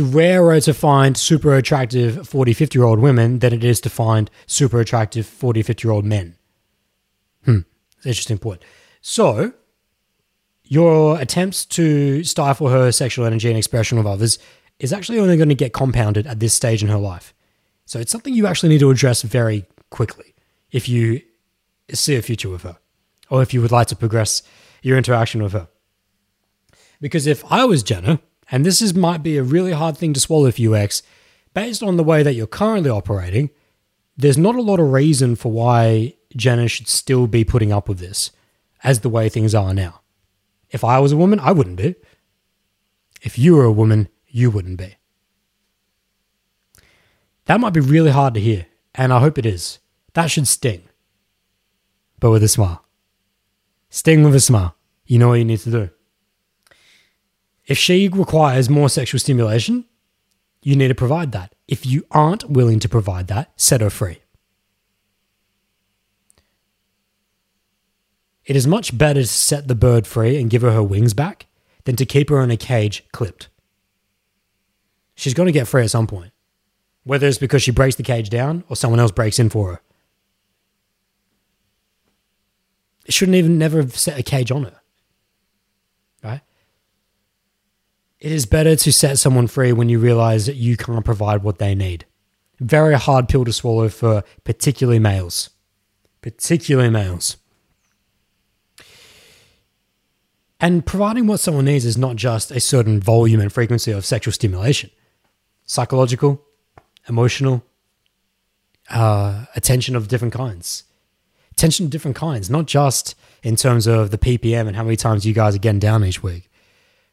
rarer to find super attractive 40, 50-year-old women than it is to find super attractive 40, 50-year-old men. Interesting point. So your attempts to stifle her sexual energy and expression of others is actually only going to get compounded at this stage in her life. So it's something you actually need to address very quickly if you see a future with her or if you would like to progress your interaction with her. Because if I was Jenna, and this might be a really hard thing to swallow for you, X, based on the way that you're currently operating, there's not a lot of reason for why Jenna should still be putting up with this as the way things are now. If I was a woman, I wouldn't be. If you were a woman, you wouldn't be. That might be really hard to hear, and I hope it is. That should sting, but with a smile. Sting with a smile. You know what you need to do. If she requires more sexual stimulation, you need to provide that. If you aren't willing to provide that, set her free. It is much better to set the bird free and give her her wings back than to keep her in a cage clipped. She's going to get free at some point, whether it's because she breaks the cage down or someone else breaks in for her. It shouldn't even never have set a cage on her, right? It is better to set someone free when you realize that you can't provide what they need. Very hard pill to swallow for particularly males. Particularly males. And providing what someone needs is not just a certain volume and frequency of sexual stimulation. Psychological, emotional, attention of different kinds. Attention of different kinds, not just in terms of the PPM and how many times you guys are getting down each week.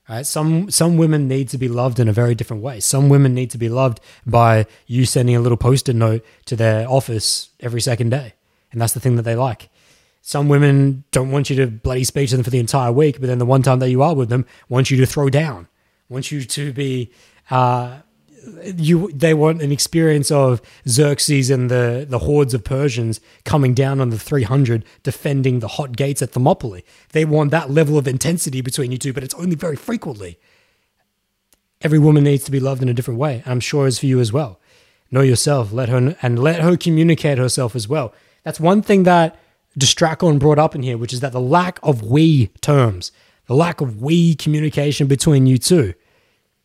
Right? Some women need to be loved in a very different way. Some women need to be loved by you sending a little post-it note to their office every second day. And that's the thing that they like. Some women don't want you to bloody speak to them for the entire week, but then the one time that you are with them, want you to throw down, want you to be, they want an experience of Xerxes and the hordes of Persians coming down on the 300, defending the hot gates at Thermopylae. They want that level of intensity between you two, but it's only very frequently. Every woman needs to be loved in a different way. I'm sure it's for you as well. Know yourself, let her communicate herself as well. That's one thing that Distracon brought up in here, which is that the lack of we terms, the lack of we communication between you two.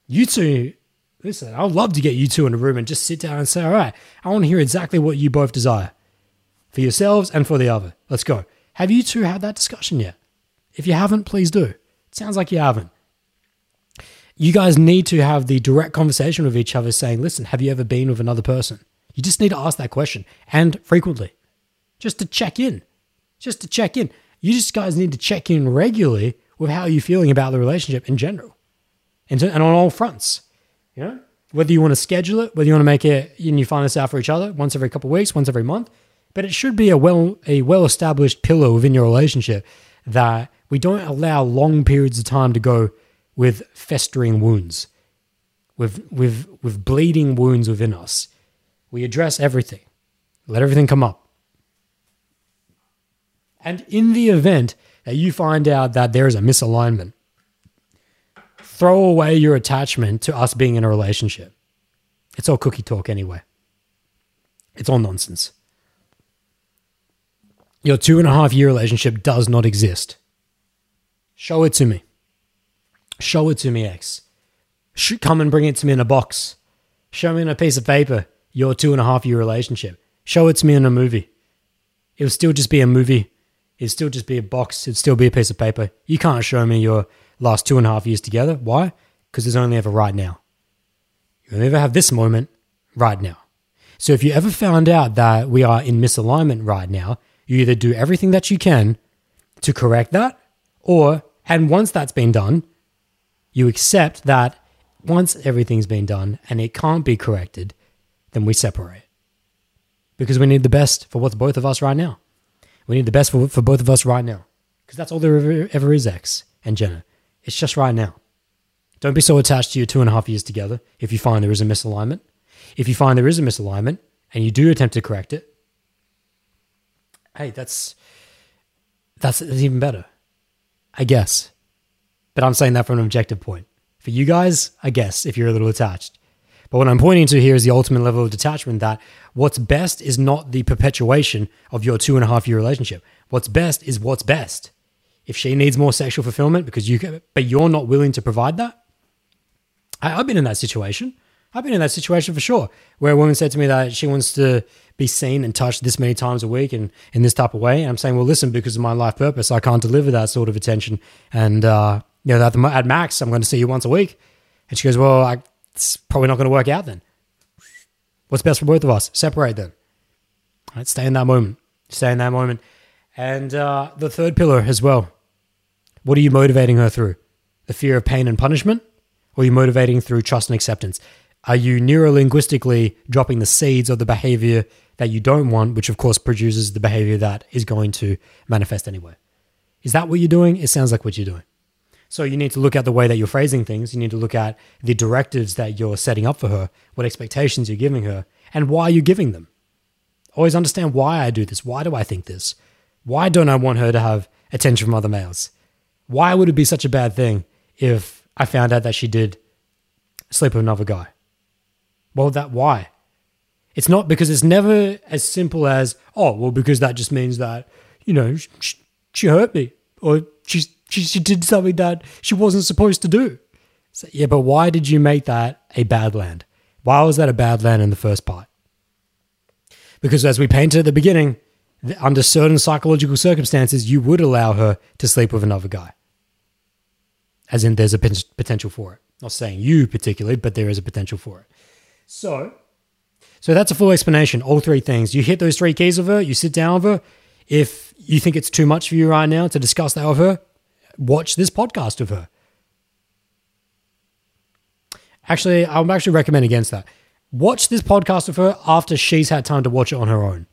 You two, listen, I'd love to get you two in a room and just sit down and say, all right, I want to hear exactly what you both desire for yourselves and for the other. Let's go. Have you two had that discussion yet? If you haven't, please do. It sounds like you haven't. You guys need to have the direct conversation with each other saying, listen, have you ever been with another person? You just need to ask that question, and frequently, just to check in. Just to check in. You just guys need to check in regularly with how you're feeling about the relationship in general and on all fronts. You know, whether you want to schedule it, whether you want to make it, and you find this out for each other once every couple of weeks, once every month, but it should be a well-established pillar within your relationship that we don't allow long periods of time to go with festering wounds, with bleeding wounds within us. We address everything. Let everything come up. And in the event that you find out that there is a misalignment, throw away your attachment to us being in a relationship. It's all cookie talk anyway. It's all nonsense. Your 2.5-year relationship does not exist. Show it to me. Show it to me, X. Come and bring it to me in a box. Show me on a piece of paper your 2.5-year relationship. Show it to me in a movie. It'll still just be a movie. It'd still just be a box. It'd still be a piece of paper. You can't show me your last 2.5 years together. Why? Because there's only ever right now. You'll never have this moment right now. So if you ever found out that we are in misalignment right now, you either do everything that you can to correct that, and once that's been done, you accept that once everything's been done and it can't be corrected, then we separate. Because we need the best for what's both of us right now. We need the best for both of us right now. Because that's all there ever is, X and Jenna. It's just right now. Don't be so attached to your 2.5 years together if you find there is a misalignment. If you find there is a misalignment and you do attempt to correct it, hey, that's even better, I guess. But I'm saying that from an objective point. For you guys, I guess, if you're a little attached. But what I'm pointing to here is the ultimate level of detachment, that what's best is not the perpetuation of your 2.5-year relationship. What's best is what's best. If she needs more sexual fulfillment, but you're not willing to provide that, I've been in that situation. I've been in that situation for sure, where a woman said to me that she wants to be seen and touched this many times a week and in this type of way. And I'm saying, well, listen, because of my life purpose, I can't deliver that sort of attention. And, you know, at max, I'm going to see you once a week. And she goes, well, it's probably not going to work out then. What's best for both of us? Separate them. Right, stay in that moment. Stay in that moment. And the third pillar as well. What are you motivating her through? The fear of pain and punishment? Or are you motivating through trust and acceptance? Are you neuro-linguistically dropping the seeds of the behavior that you don't want, which of course produces the behavior that is going to manifest anyway? Is that what you're doing? It sounds like what you're doing. So you need to look at the way that you're phrasing things. You need to look at the directives that you're setting up for her, what expectations you're giving her, and why you're giving them. Always understand why I do this. Why do I think this? Why don't I want her to have attention from other males? Why would it be such a bad thing if I found out that she did sleep with another guy? Well, that why? It's not because it's never as simple as, oh, well, because that just means that, you know, she hurt me, or she did something that she wasn't supposed to do. So, yeah, but why did you make that a bad land? Why was that a bad land in the first part? Because as we painted at the beginning, under certain psychological circumstances, you would allow her to sleep with another guy. As in, there's a potential for it. Not saying you particularly, but there is a potential for it. So that's a full explanation, all three things. You hit those three keys of her, you sit down with her. If you think it's too much for you right now to discuss that with her, watch this podcast of her. Actually, I would actually recommend against that. Watch this podcast of her after she's had time to watch it on her own,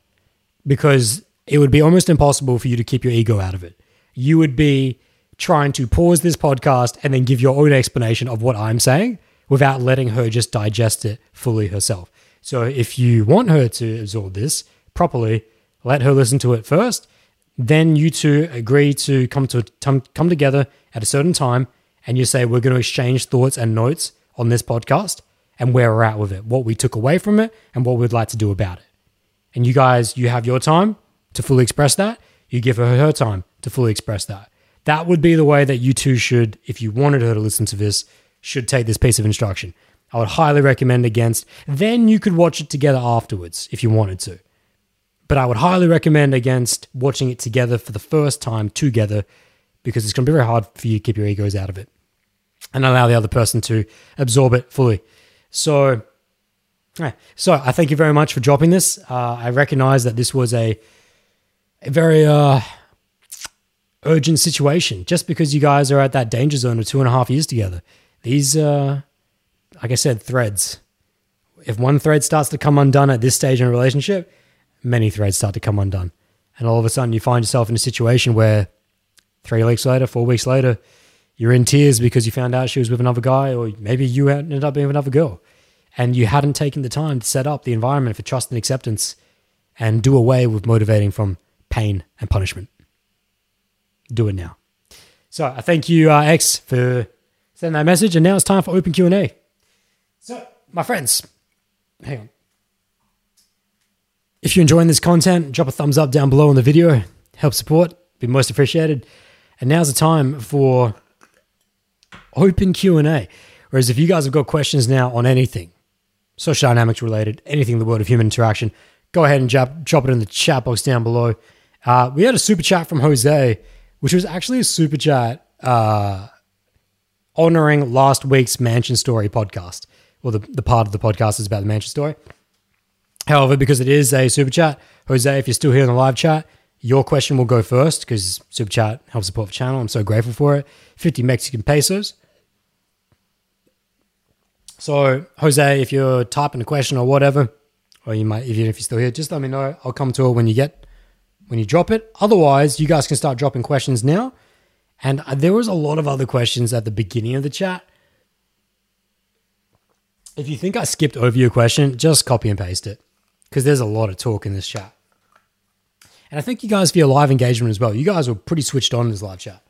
because it would be almost impossible for you to keep your ego out of it. You would be trying to pause this podcast and then give your own explanation of what I'm saying, without letting her just digest it fully herself. So if you want her to absorb this properly, let her listen to it first. Then you two agree to come together at a certain time, and you say, we're going to exchange thoughts and notes on this podcast and where we're at with it, what we took away from it and what we'd like to do about it. And you have your time to fully express that. You give her her time to fully express that. That would be the way that you two should, if you wanted her to listen to this, should take this piece of instruction. I would highly recommend against. Then you could watch it together afterwards if you wanted to. But I would highly recommend against watching it together for the first time together, because it's going to be very hard for you to keep your egos out of it and allow the other person to absorb it fully. So I thank you very much for dropping this. I recognize that this was a very urgent situation, just because you guys are at that danger zone of 2.5 years together. These, like I said, threads. If one thread starts to come undone at this stage in a relationship, many threads start to come undone. And all of a sudden you find yourself in a situation where 3 weeks later, 4 weeks later, you're in tears because you found out she was with another guy, or maybe you ended up being with another girl. And you hadn't taken the time to set up the environment for trust and acceptance and do away with motivating from pain and punishment. Do it now. So I thank you, X, for send that message, and now it's time for open Q&A. So, my friends, hang on. If you're enjoying this content, drop a thumbs up down below on the video. Help support, be most appreciated. And now's the time for open Q&A. Whereas if you guys have got questions now on anything, social dynamics related, anything in the world of human interaction, go ahead and drop it in the chat box down below. We had a super chat from Jose, which was actually a super chat honoring last week's Mansion Story podcast. Well, the part of the podcast is about the Mansion Story. However, because it is a super chat, Jose, if you're still here in the live chat, your question will go first, because super chat helps support the channel. I'm so grateful for it. 50 Mexican pesos. So, Jose, if you're typing a question or whatever, or you might, even if you're still here, just let me know. I'll come to it when you drop it. Otherwise, you guys can start dropping questions now. And there was a lot of other questions at the beginning of the chat. If you think I skipped over your question, just copy and paste it, because there's a lot of talk in this chat. And I think you guys, for your live engagement as well, you guys were pretty switched on in this live chat.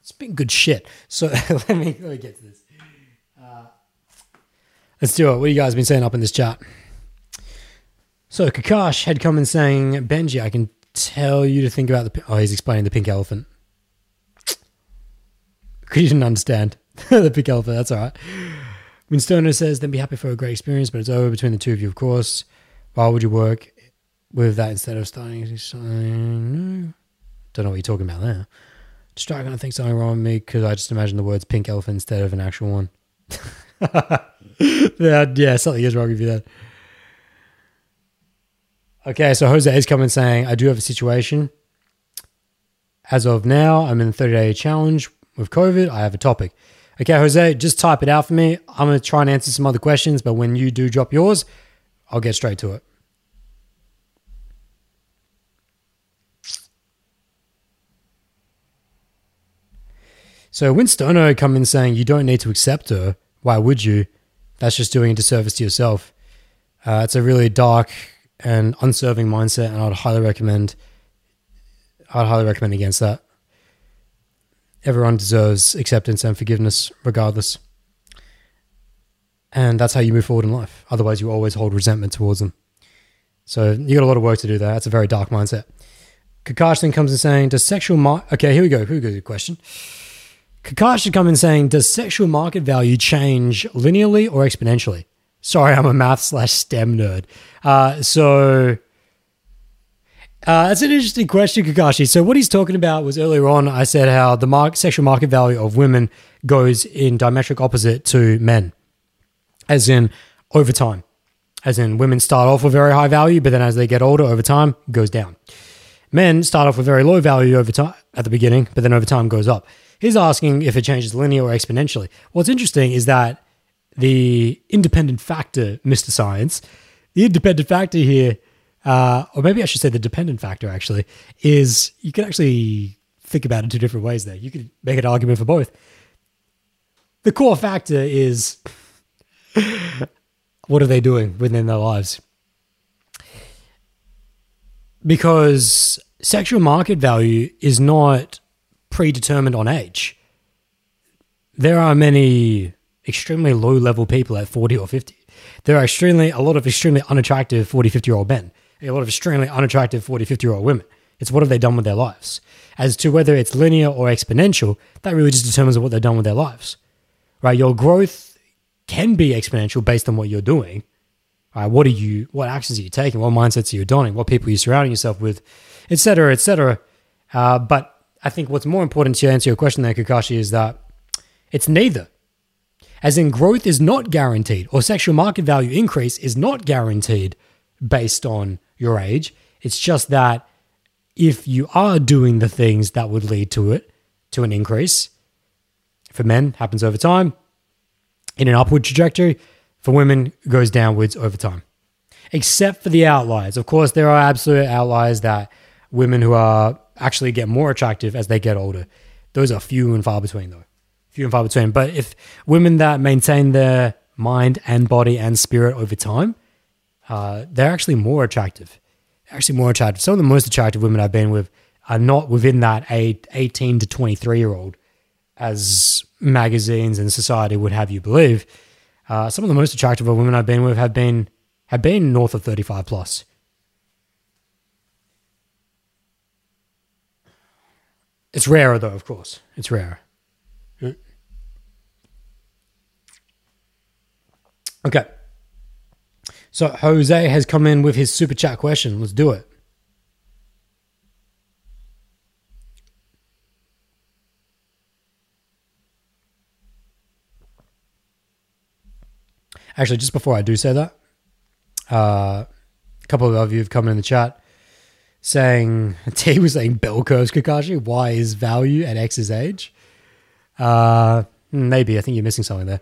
It's been good shit. So let me get to this. Let's do it. What have you guys been saying up in this chat? So Kakash had come in saying, Benji, I can tell you to think about the... Oh, he's explaining the pink elephant. Because you didn't understand. The pick alpha, that's all right. Winstoner says, then be happy for a great experience, but it's over between the two of you, of course. Why would you work with that instead of starting something? Don't know what you're talking about there. Just try to think something wrong with me because I just imagine the words pink elephant instead of an actual one. Yeah, something is wrong with you there. Okay, so Jose is coming saying, I do have a situation. As of now, I'm in the 30-day challenge with COVID. I have a topic. Okay, Jose, just type it out for me. I'm going to try and answer some other questions, but when you do drop yours, I'll get straight to it. So Winstono come in saying, you don't need to accept her. Why would you? That's just doing a disservice to yourself. It's a really dark and unserving mindset, and I'd highly recommend against that. Everyone deserves acceptance and forgiveness regardless. And that's how you move forward in life. Otherwise, you always hold resentment towards them. So you got a lot of work to do there. That's a very dark mindset. Kakash then comes in saying, does sexual market... Okay, here we go. Here we go. Good question. Kakash should come in saying, does sexual market value change linearly or exponentially? Sorry, I'm a math/STEM nerd. That's an interesting question, Kakashi. So what he's talking about was earlier on, I said how the sexual market value of women goes in diametric opposite to men, as in over time. As in women start off with very high value, but then as they get older over time, it goes down. Men start off with very low value over time at the beginning, but then over time goes up. He's asking if it changes linear or exponentially. What's interesting is that the independent factor, Mr. Science, the independent factor here, or maybe I should say the dependent factor actually, is you can actually think about it two different ways there. You could make an argument for both. The core factor is what are they doing within their lives? Because sexual market value is not predetermined on age. There are many extremely low-level people at 40 or 50. There are a lot of extremely unattractive 40, 50-year-old men. A lot of extremely unattractive 40, 50-year-old women. It's what have they done with their lives. As to whether it's linear or exponential, that really just determines what they've done with their lives. Right? Your growth can be exponential based on what you're doing. Right? What actions are you taking? What mindsets are you donning? What people are you surrounding yourself with? Et cetera, et cetera. But I think what's more important to answer your question there, Kakashi, is that it's neither. As in growth is not guaranteed, or sexual market value increase is not guaranteed based on your age. It's just that if you are doing the things that would lead to it, to an increase, for men, happens over time, in an upward trajectory, for women, goes downwards over time. Except for the outliers. Of course, there are absolute outliers that women who are actually get more attractive as they get older. Those are few and far between though. Few and far between. But if women that maintain their mind and body and spirit over time, they're actually more attractive. Some of the most attractive women I've been with are not within that 18 to 23-year-old, as magazines and society would have you believe. Some of the most attractive women I've been with have been north of 35 plus. It's rarer though, of course. It's rarer. Okay, so Jose has come in with his super chat question. Let's do it. Actually, just before I do say that, a couple of you have come in the chat saying, T was saying bell curves, Kakashi, Y is value and X is age. Maybe, I think you're missing something there.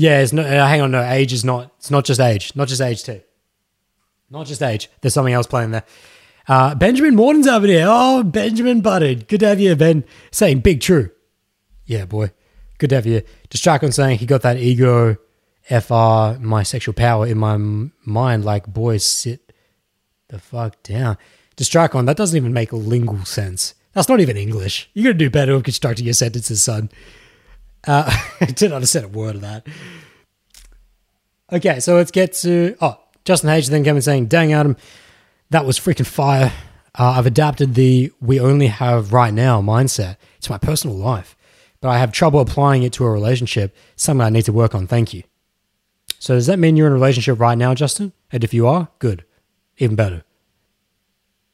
Yeah, it's not, hang on, no, age is not, it's not just age, not just age, there's something else playing there. Benjamin Morton's over there, oh, Benjamin Butted, good to have you, Ben, saying big true. Yeah, boy, good to have you. Distracon saying he got that ego, FR, my sexual power in my mind, like, boys, sit the fuck down. Distracon, that doesn't even make lingual sense. That's not even English. You're going to do better with constructing your sentences, son. I didn't understand a word of that. Okay, so let's get to... Oh, Justin H. then came in saying, dang, Adam, that was freaking fire. I've adapted the we only have right now mindset to my personal life. but I have trouble applying it to a relationship. It's something I need to work on. Thank you. So does that mean you're in a relationship right now, Justin? And if you are, good. Even better.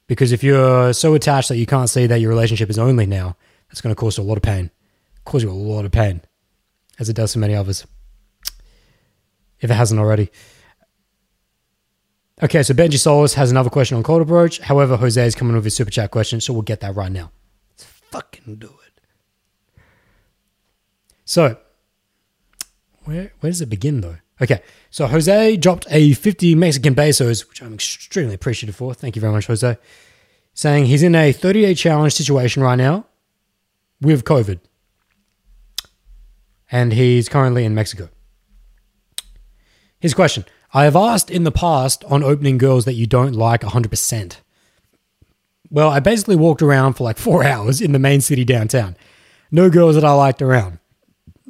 Because if you're so attached that you can't see that your relationship is only now, that's going to cause you a lot of pain. Cause you a lot of pain, as it does to many others, if it hasn't already. Okay, so Benji Solis has another question on cold approach. However, Jose is coming with his super chat question, so we'll get that right now. Let's fucking do it. So, where does it begin, though? Okay, so Jose dropped a 50 Mexican pesos, which I'm extremely appreciative for. Thank you very much, Jose. Saying he's in a 30-day challenge situation right now with COVID. And he's currently in Mexico. His question. I have asked in the past on opening girls that you don't like 100%. Well, I basically walked around for like 4 hours in the main city downtown. No girls that I liked around.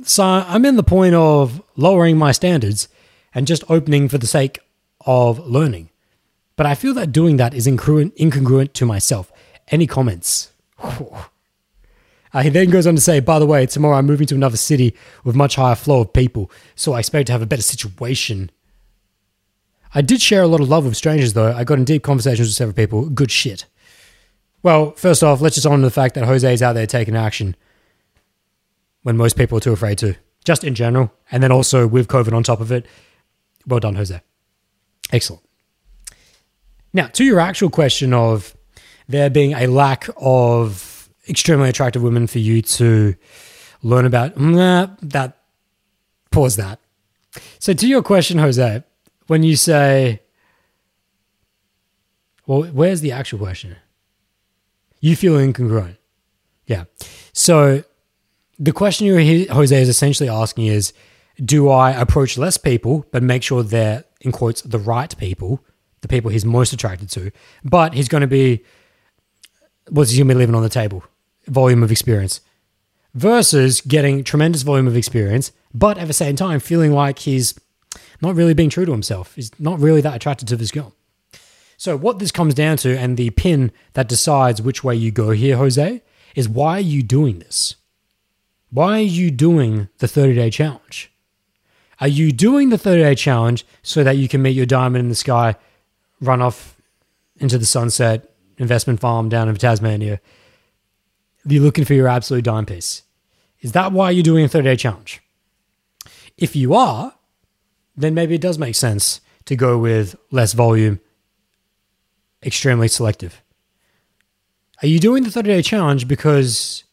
So I'm in the point of lowering my standards and just opening for the sake of learning. But I feel that doing that is incongruent to myself. Any comments? He then goes on to say, by the way, tomorrow I'm moving to another city with much higher flow of people, so I expect to have a better situation. I did share a lot of love with strangers, though. I got in deep conversations with several people. Good shit. Well, first off, let's just own the fact that Jose is out there taking action when most people are too afraid to, just in general. And then also with COVID on top of it. Well done, Jose. Excellent. Now, to your actual question of there being a lack of extremely attractive women for you to learn about. Pause that. So to your question, Jose, when you say, well, where's the actual question? You feel incongruent. Yeah. So the question Jose is essentially asking is, do I approach less people, but make sure they're, in quotes, the right people, the people he's most attracted to, but he's going to be, what's he going to be leaving on the table? Volume of experience versus getting tremendous volume of experience, but at the same time feeling like he's not really being true to himself. He's not really that attracted to this girl. So what this comes down to, and the pin that decides which way you go here, Jose, is why are you doing this? Why are you doing the 30-day challenge? Are you doing the 30-day challenge so that you can meet your diamond in the sky, run off into the sunset, investment farm down in Tasmania? You're looking for your absolute dime piece. Is that why you're doing a 30-day challenge? If you are, then maybe it does make sense to go with less volume, extremely selective. Are you doing the 30-day challenge because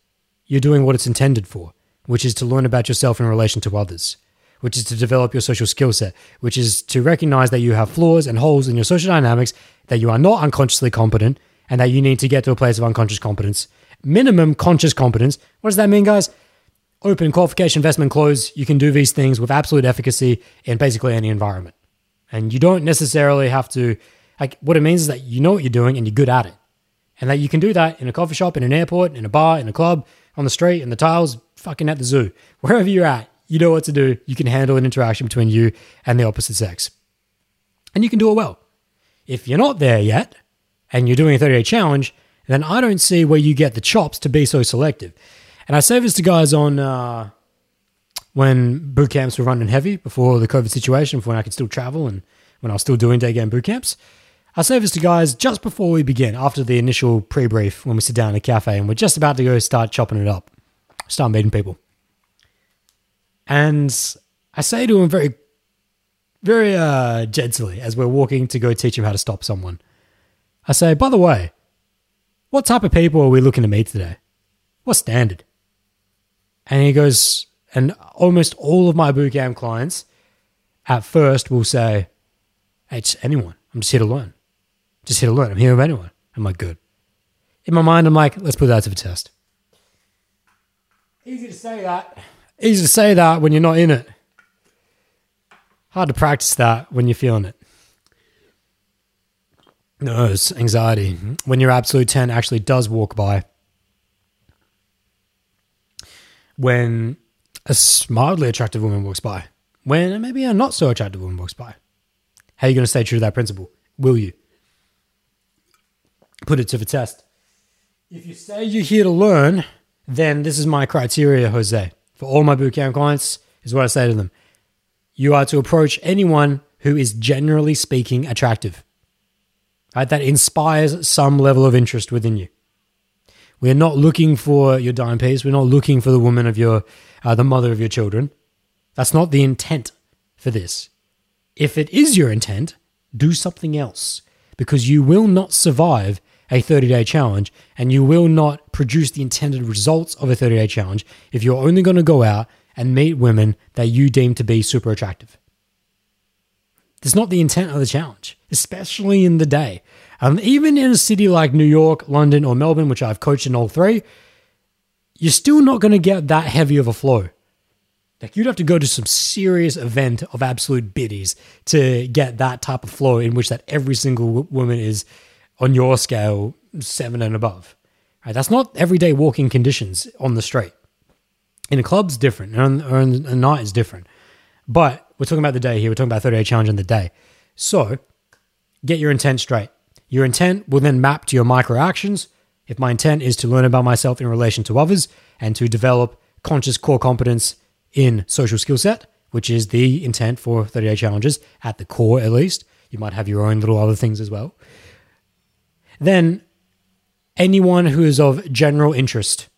you're doing what it's intended for, which is to learn about yourself in relation to others, which is to develop your social skill set, which is to recognize that you have flaws and holes in your social dynamics, that you are not unconsciously competent, and that you need to get to a place of unconscious competence. Minimum conscious competence. What does that mean, guys? Open, qualification, investment, close. You can do these things with absolute efficacy in basically any environment. And you don't necessarily have to, like, what it means is that you know what you're doing and you're good at it. And that you can do that in a coffee shop, in an airport, in a bar, in a club, on the street, in the tiles, fucking at the zoo. Wherever you're at, you know what to do. You can handle an interaction between you and the opposite sex. And you can do it well. If you're not there yet, and you're doing a 30-day challenge, then I don't see where you get the chops to be so selective. And I say this to guys on when boot camps were running heavy before the COVID situation, before when I could still travel and when I was still doing day game boot camps. I say this to guys just before we begin, after the initial pre-brief, when we sit down in a cafe and we're just about to go start chopping it up, start meeting people. And I say to him very, very gently as we're walking to go teach him how to stop someone. I say, by the way, what type of people are we looking to meet today? What standard? And he goes, and almost all of my bootcamp clients at first will say, hey, it's anyone. I'm just here to learn. Just here to learn. I'm here with anyone. I'm like, good. In my mind, I'm like, let's put that to the test. Easy to say that. Easy to say that when you're not in it. Hard to practice that when you're feeling it. No, it's anxiety. When your absolute 10 actually does walk by. When a mildly attractive woman walks by. When maybe a not so attractive woman walks by. How are you going to stay true to that principle? Will you? Put it to the test. If you say you're here to learn, then this is my criteria, Jose, for all my bootcamp clients, is what I say to them. You are to approach anyone who is generally speaking attractive, right? That inspires some level of interest within you. We're not looking for your dime piece. We're not looking for the woman of your, the mother of your children. That's not the intent for this. If it is your intent, do something else, because you will not survive a 30-day challenge and you will not produce the intended results of a 30-day challenge if you're only going to go out and meet women that you deem to be super attractive. That's not the intent of the challenge, especially in the day. Even in a city like New York, London, or Melbourne, which I've coached in all three, you're still not going to get that heavy of a flow. Like, you'd have to go to some serious event of absolute biddies to get that type of flow in which that every single woman is, on your scale, 7 and above. Right? That's not everyday walking conditions on the street. In a club's different, and on a night is different. But we're talking about the day here. We're talking about 30-day challenge on the day. So get your intent straight. Your intent will then map to your micro actions. If my intent is to learn about myself in relation to others and to develop conscious core competence in social skill set, which is the intent for 30-day challenges at the core, at least. You might have your own little other things as well. Then anyone who is of general interest,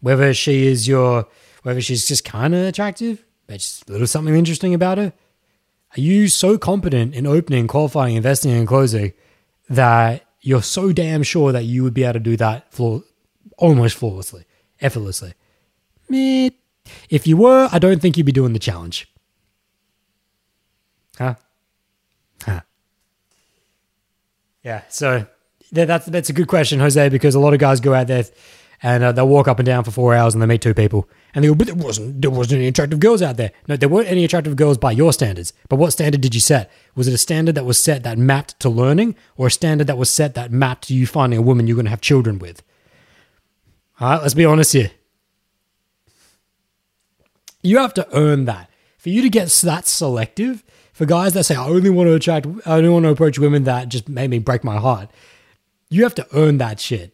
whether she's just kind of attractive, but just a little something interesting about her. Are you so competent in opening, qualifying, investing, and closing that you're so damn sure that you would be able to do that almost flawlessly, effortlessly? Meh. If you were, I don't think you'd be doing the challenge. Huh? Yeah, so that's a good question, Jose, because a lot of guys go out there and they'll walk up and down for 4 hours and they meet 2 people. And they go, but there wasn't any attractive girls out there. No, there weren't any attractive girls by your standards. But what standard did you set? Was it a standard that was set that mapped to learning, or a standard that was set that mapped to you finding a woman you're going to have children with? All right, let's be honest here. You have to earn that. For you to get that selective, for guys that say, I only want to approach women that just made me break my heart, you have to earn that shit.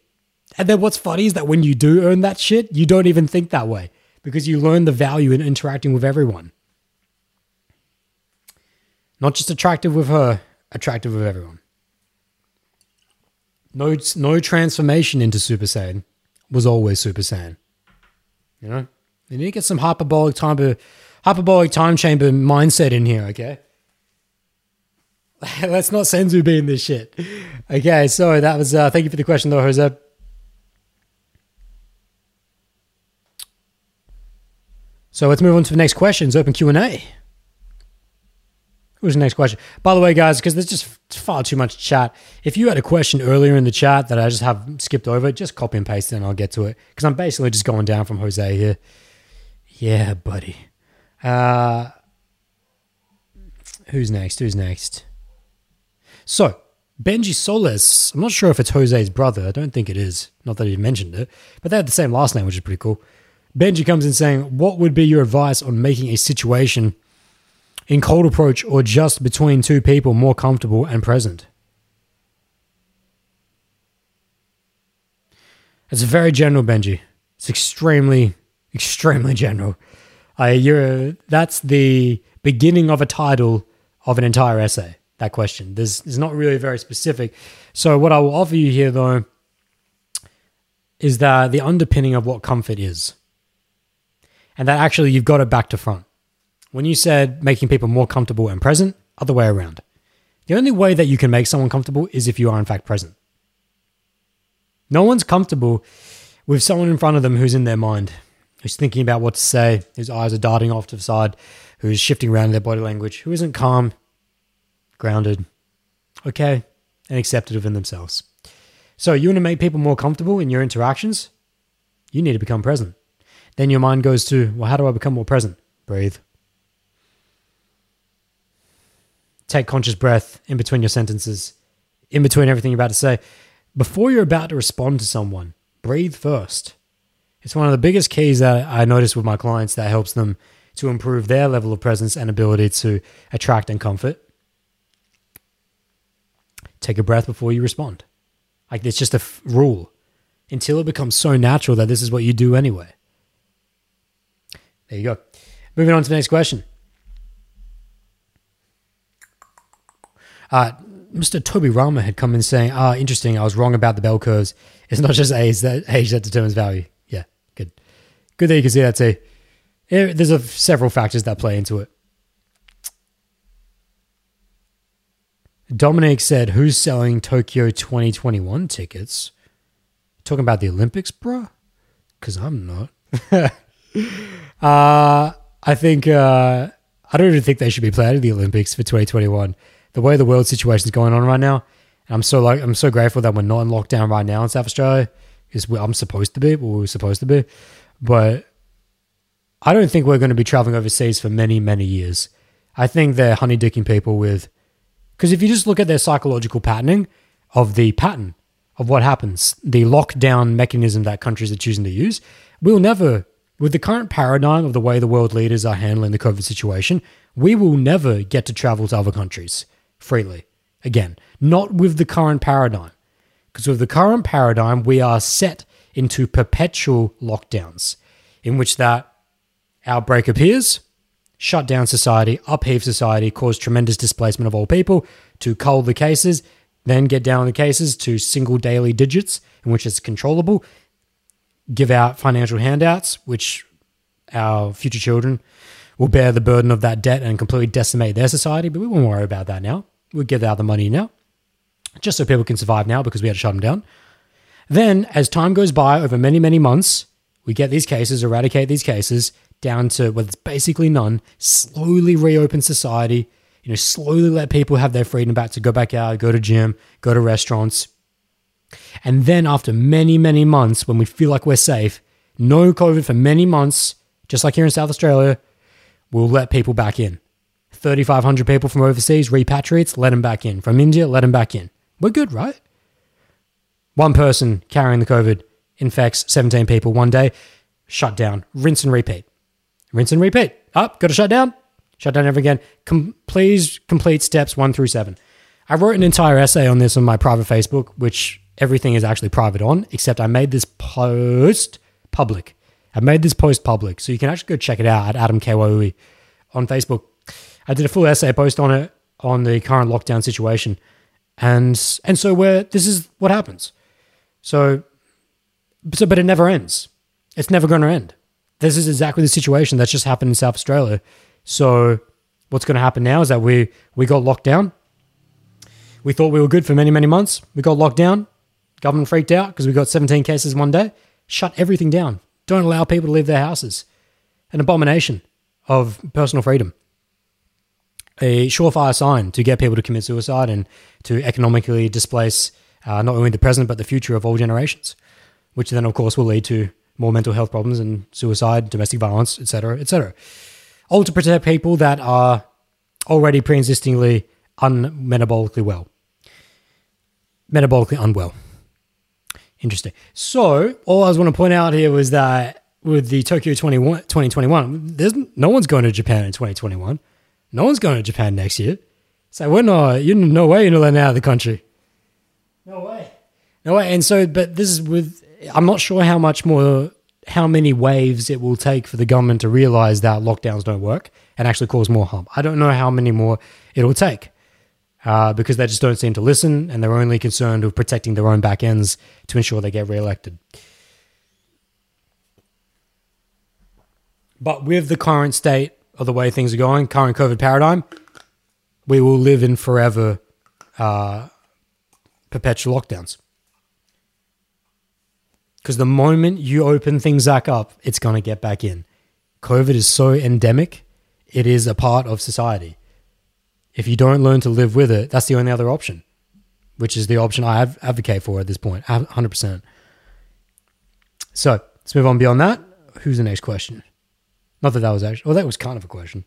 And then what's funny is that when you do earn that shit, you don't even think that way, because you learn the value in interacting with everyone. Not just attractive with her, attractive with everyone. No transformation into Super Saiyan was always Super Saiyan. You know? You need to get some hyperbolic time chamber mindset in here, okay? Let's not Senzu be in this shit. Okay, so that was, thank you for the question though, Jose. So let's move on to the next questions, open Q&A. Who's the next question? By the way, guys, because there's just far too much chat. If you had a question earlier in the chat that I just have skipped over, just copy and paste it and I'll get to it, because I'm basically just going down from Jose here. Yeah, buddy. Who's next? So, Benji Solis. I'm not sure if it's Jose's brother. I don't think it is. Not that he mentioned it. But they had the same last name, which is pretty cool. Benji comes in saying, what would be your advice on making a situation in cold approach or just between 2 people more comfortable and present? It's very general, Benji. It's extremely, extremely general. That's the beginning of a title of an entire essay, that question. It's not really very specific. So what I will offer you here, though, is that the underpinning of what comfort is. And that actually you've got it back to front. When you said making people more comfortable and present, other way around. The only way that you can make someone comfortable is if you are in fact present. No one's comfortable with someone in front of them who's in their mind, who's thinking about what to say, whose eyes are darting off to the side, who's shifting around in their body language, who isn't calm, grounded, okay, and acceptative in themselves. So you want to make people more comfortable in your interactions? You need to become present. Then your mind goes to, well, how do I become more present? Breathe. Take conscious breath in between your sentences, in between everything you're about to say. Before you're about to respond to someone, breathe first. It's one of the biggest keys that I notice with my clients that helps them to improve their level of presence and ability to attract and comfort. Take a breath before you respond. Like, it's just a rule. until it becomes so natural that this is what you do anyway. There you go. Moving on to the next question. Mr. Toby Rama had come in saying, interesting, I was wrong about the bell curves. It's not just age that determines value. Yeah, good. Good that you can see that too. There's several factors that play into it. Dominic said, who's selling Tokyo 2021 tickets? Talking about the Olympics, bro? Because I'm not. I don't even think they should be planning the Olympics for 2021. The way the world situation is going on right now, and I'm so grateful that we're not in lockdown right now in South Australia, because I'm supposed to be, well, we were supposed to be, but I don't think we're going to be traveling overseas for many, many years. I think they're honeydicking people with, because if you just look at their psychological patterning of the pattern of what happens, the lockdown mechanism that countries are choosing to use, we'll never, with the current paradigm of the way the world leaders are handling the COVID situation, we will never get to travel to other countries freely. Again, not with the current paradigm. Because with the current paradigm, we are set into perpetual lockdowns, in which that outbreak appears, shut down society, upheave society, cause tremendous displacement of all people, to cull the cases, then get down the cases to single daily digits in which it's controllable, give out financial handouts, which our future children will bear the burden of that debt and completely decimate their society, but we won't worry about that now. We'll give out the money now, just so people can survive now because we had to shut them down. Then, as time goes by over many, many months, we get these cases, eradicate these cases, down to, well, it's basically none, slowly reopen society, you know, slowly let people have their freedom back to go back out, go to gym, go to restaurants. And then after many, many months, when we feel like we're safe, no COVID for many months, just like here in South Australia, we'll let people back in. 3,500 people from overseas, repatriates, let them back in. From India, let them back in. We're good, right? One person carrying the COVID infects 17 people one day, shut down, rinse and repeat. Rinse and repeat. Up, got to shut down ever again. Please complete steps 1 through 7. I wrote an entire essay on this on my private Facebook, which everything is actually private on, except I made this post public. So you can actually go check it out at Adam Kyoui on Facebook. I did a full essay post on it on the current lockdown situation, and so where this is what happens. So but it never ends. It's never going to end. This is exactly the situation that's just happened in South Australia. So what's going to happen now is that we got locked down. We thought we were good for many, many months. We got locked down. Government freaked out because we got 17 cases one day. Shut everything down. Don't allow people to leave their houses. An abomination of personal freedom. A surefire sign to get people to commit suicide and to economically displace not only the present but the future of all generations, which then, of course, will lead to more mental health problems and suicide, domestic violence, etc., etc. All to protect people that are already pre-existingly metabolically unwell. Interesting. So all I was want to point out here was that with the Tokyo 2021, there's no one's going to Japan in 2021. No one's going to Japan next year. So we're not. You no way you're not letting out of the country. No way. And so, but this is with. I'm not sure how many waves it will take for the government to realize that lockdowns don't work and actually cause more harm. I don't know how many more it'll take because they just don't seem to listen and they're only concerned with protecting their own back ends to ensure they get reelected. But with the current state of the way things are going, current COVID paradigm, we will live in forever perpetual lockdowns. Because the moment you open things back up, it's going to get back in. COVID is so endemic, it is a part of society. If you don't learn to live with it, that's the only other option, which is the option I advocate for at this point, 100%. So let's move on beyond that. Who's the next question? Not that that was actually, well, that was kind of a question.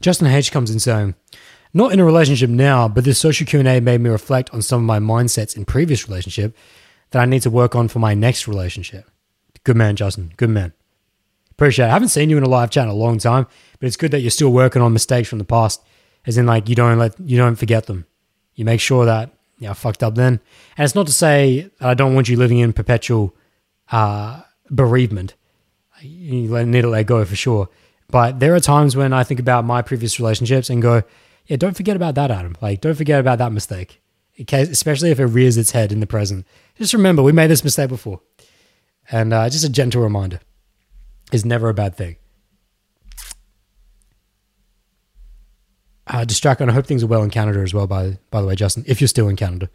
Justin H comes in saying, not in a relationship now, but this social Q&A made me reflect on some of my mindsets in previous relationship that I need to work on for my next relationship. Good man, Justin. Good man. Appreciate it. I haven't seen you in a live chat in a long time, but it's good that you're still working on mistakes from the past, as in like you don't forget them. You make sure that, yeah, I fucked up then. And it's not to say I don't want you living in perpetual bereavement. You need to let go for sure. But there are times when I think about my previous relationships and go, yeah, don't forget about that, Adam. Like, don't forget about that mistake, especially if it rears its head in the present. Just remember, we made this mistake before. And just a gentle reminder is never a bad thing. Distracon, I hope things are well in Canada as well, by the way, Justin, if you're still in Canada.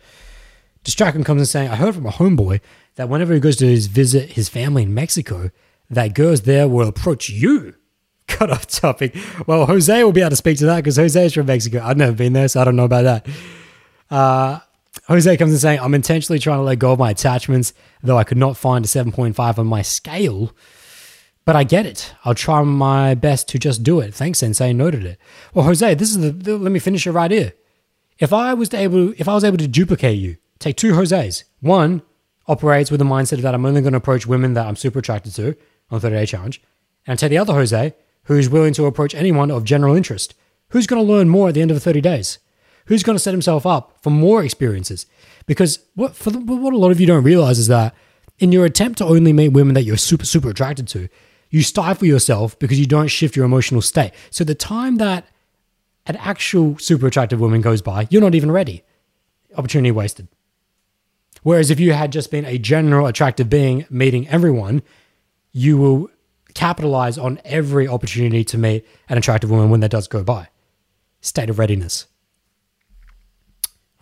Distracon comes in saying, I heard from a homeboy that whenever he goes to visit his family in Mexico, that girls there will approach you. Cut off topic. Well, Jose will be able to speak to that because Jose is from Mexico. I've never been there, so I don't know about that. Jose comes in saying, I'm intentionally trying to let go of my attachments, though I could not find a 7.5 on my scale. But I get it. I'll try my best to just do it. Thanks, Sensei. Noted it. Well, Jose, this is the let me finish it right here. If I was able to duplicate you, take two Jose's. One operates with the mindset that I'm only going to approach women that I'm super attracted to on 30-day challenge, and take the other Jose, who's willing to approach anyone of general interest. Who's going to learn more at the end of the 30 days? Who's going to set himself up for more experiences? Because what a lot of you don't realize is that in your attempt to only meet women that you're super, super attracted to, you stifle yourself because you don't shift your emotional state. So the time that an actual super attractive woman goes by, you're not even ready. Opportunity wasted. Whereas if you had just been a general attractive being meeting everyone, you will capitalize on every opportunity to meet an attractive woman when that does go by. State of readiness.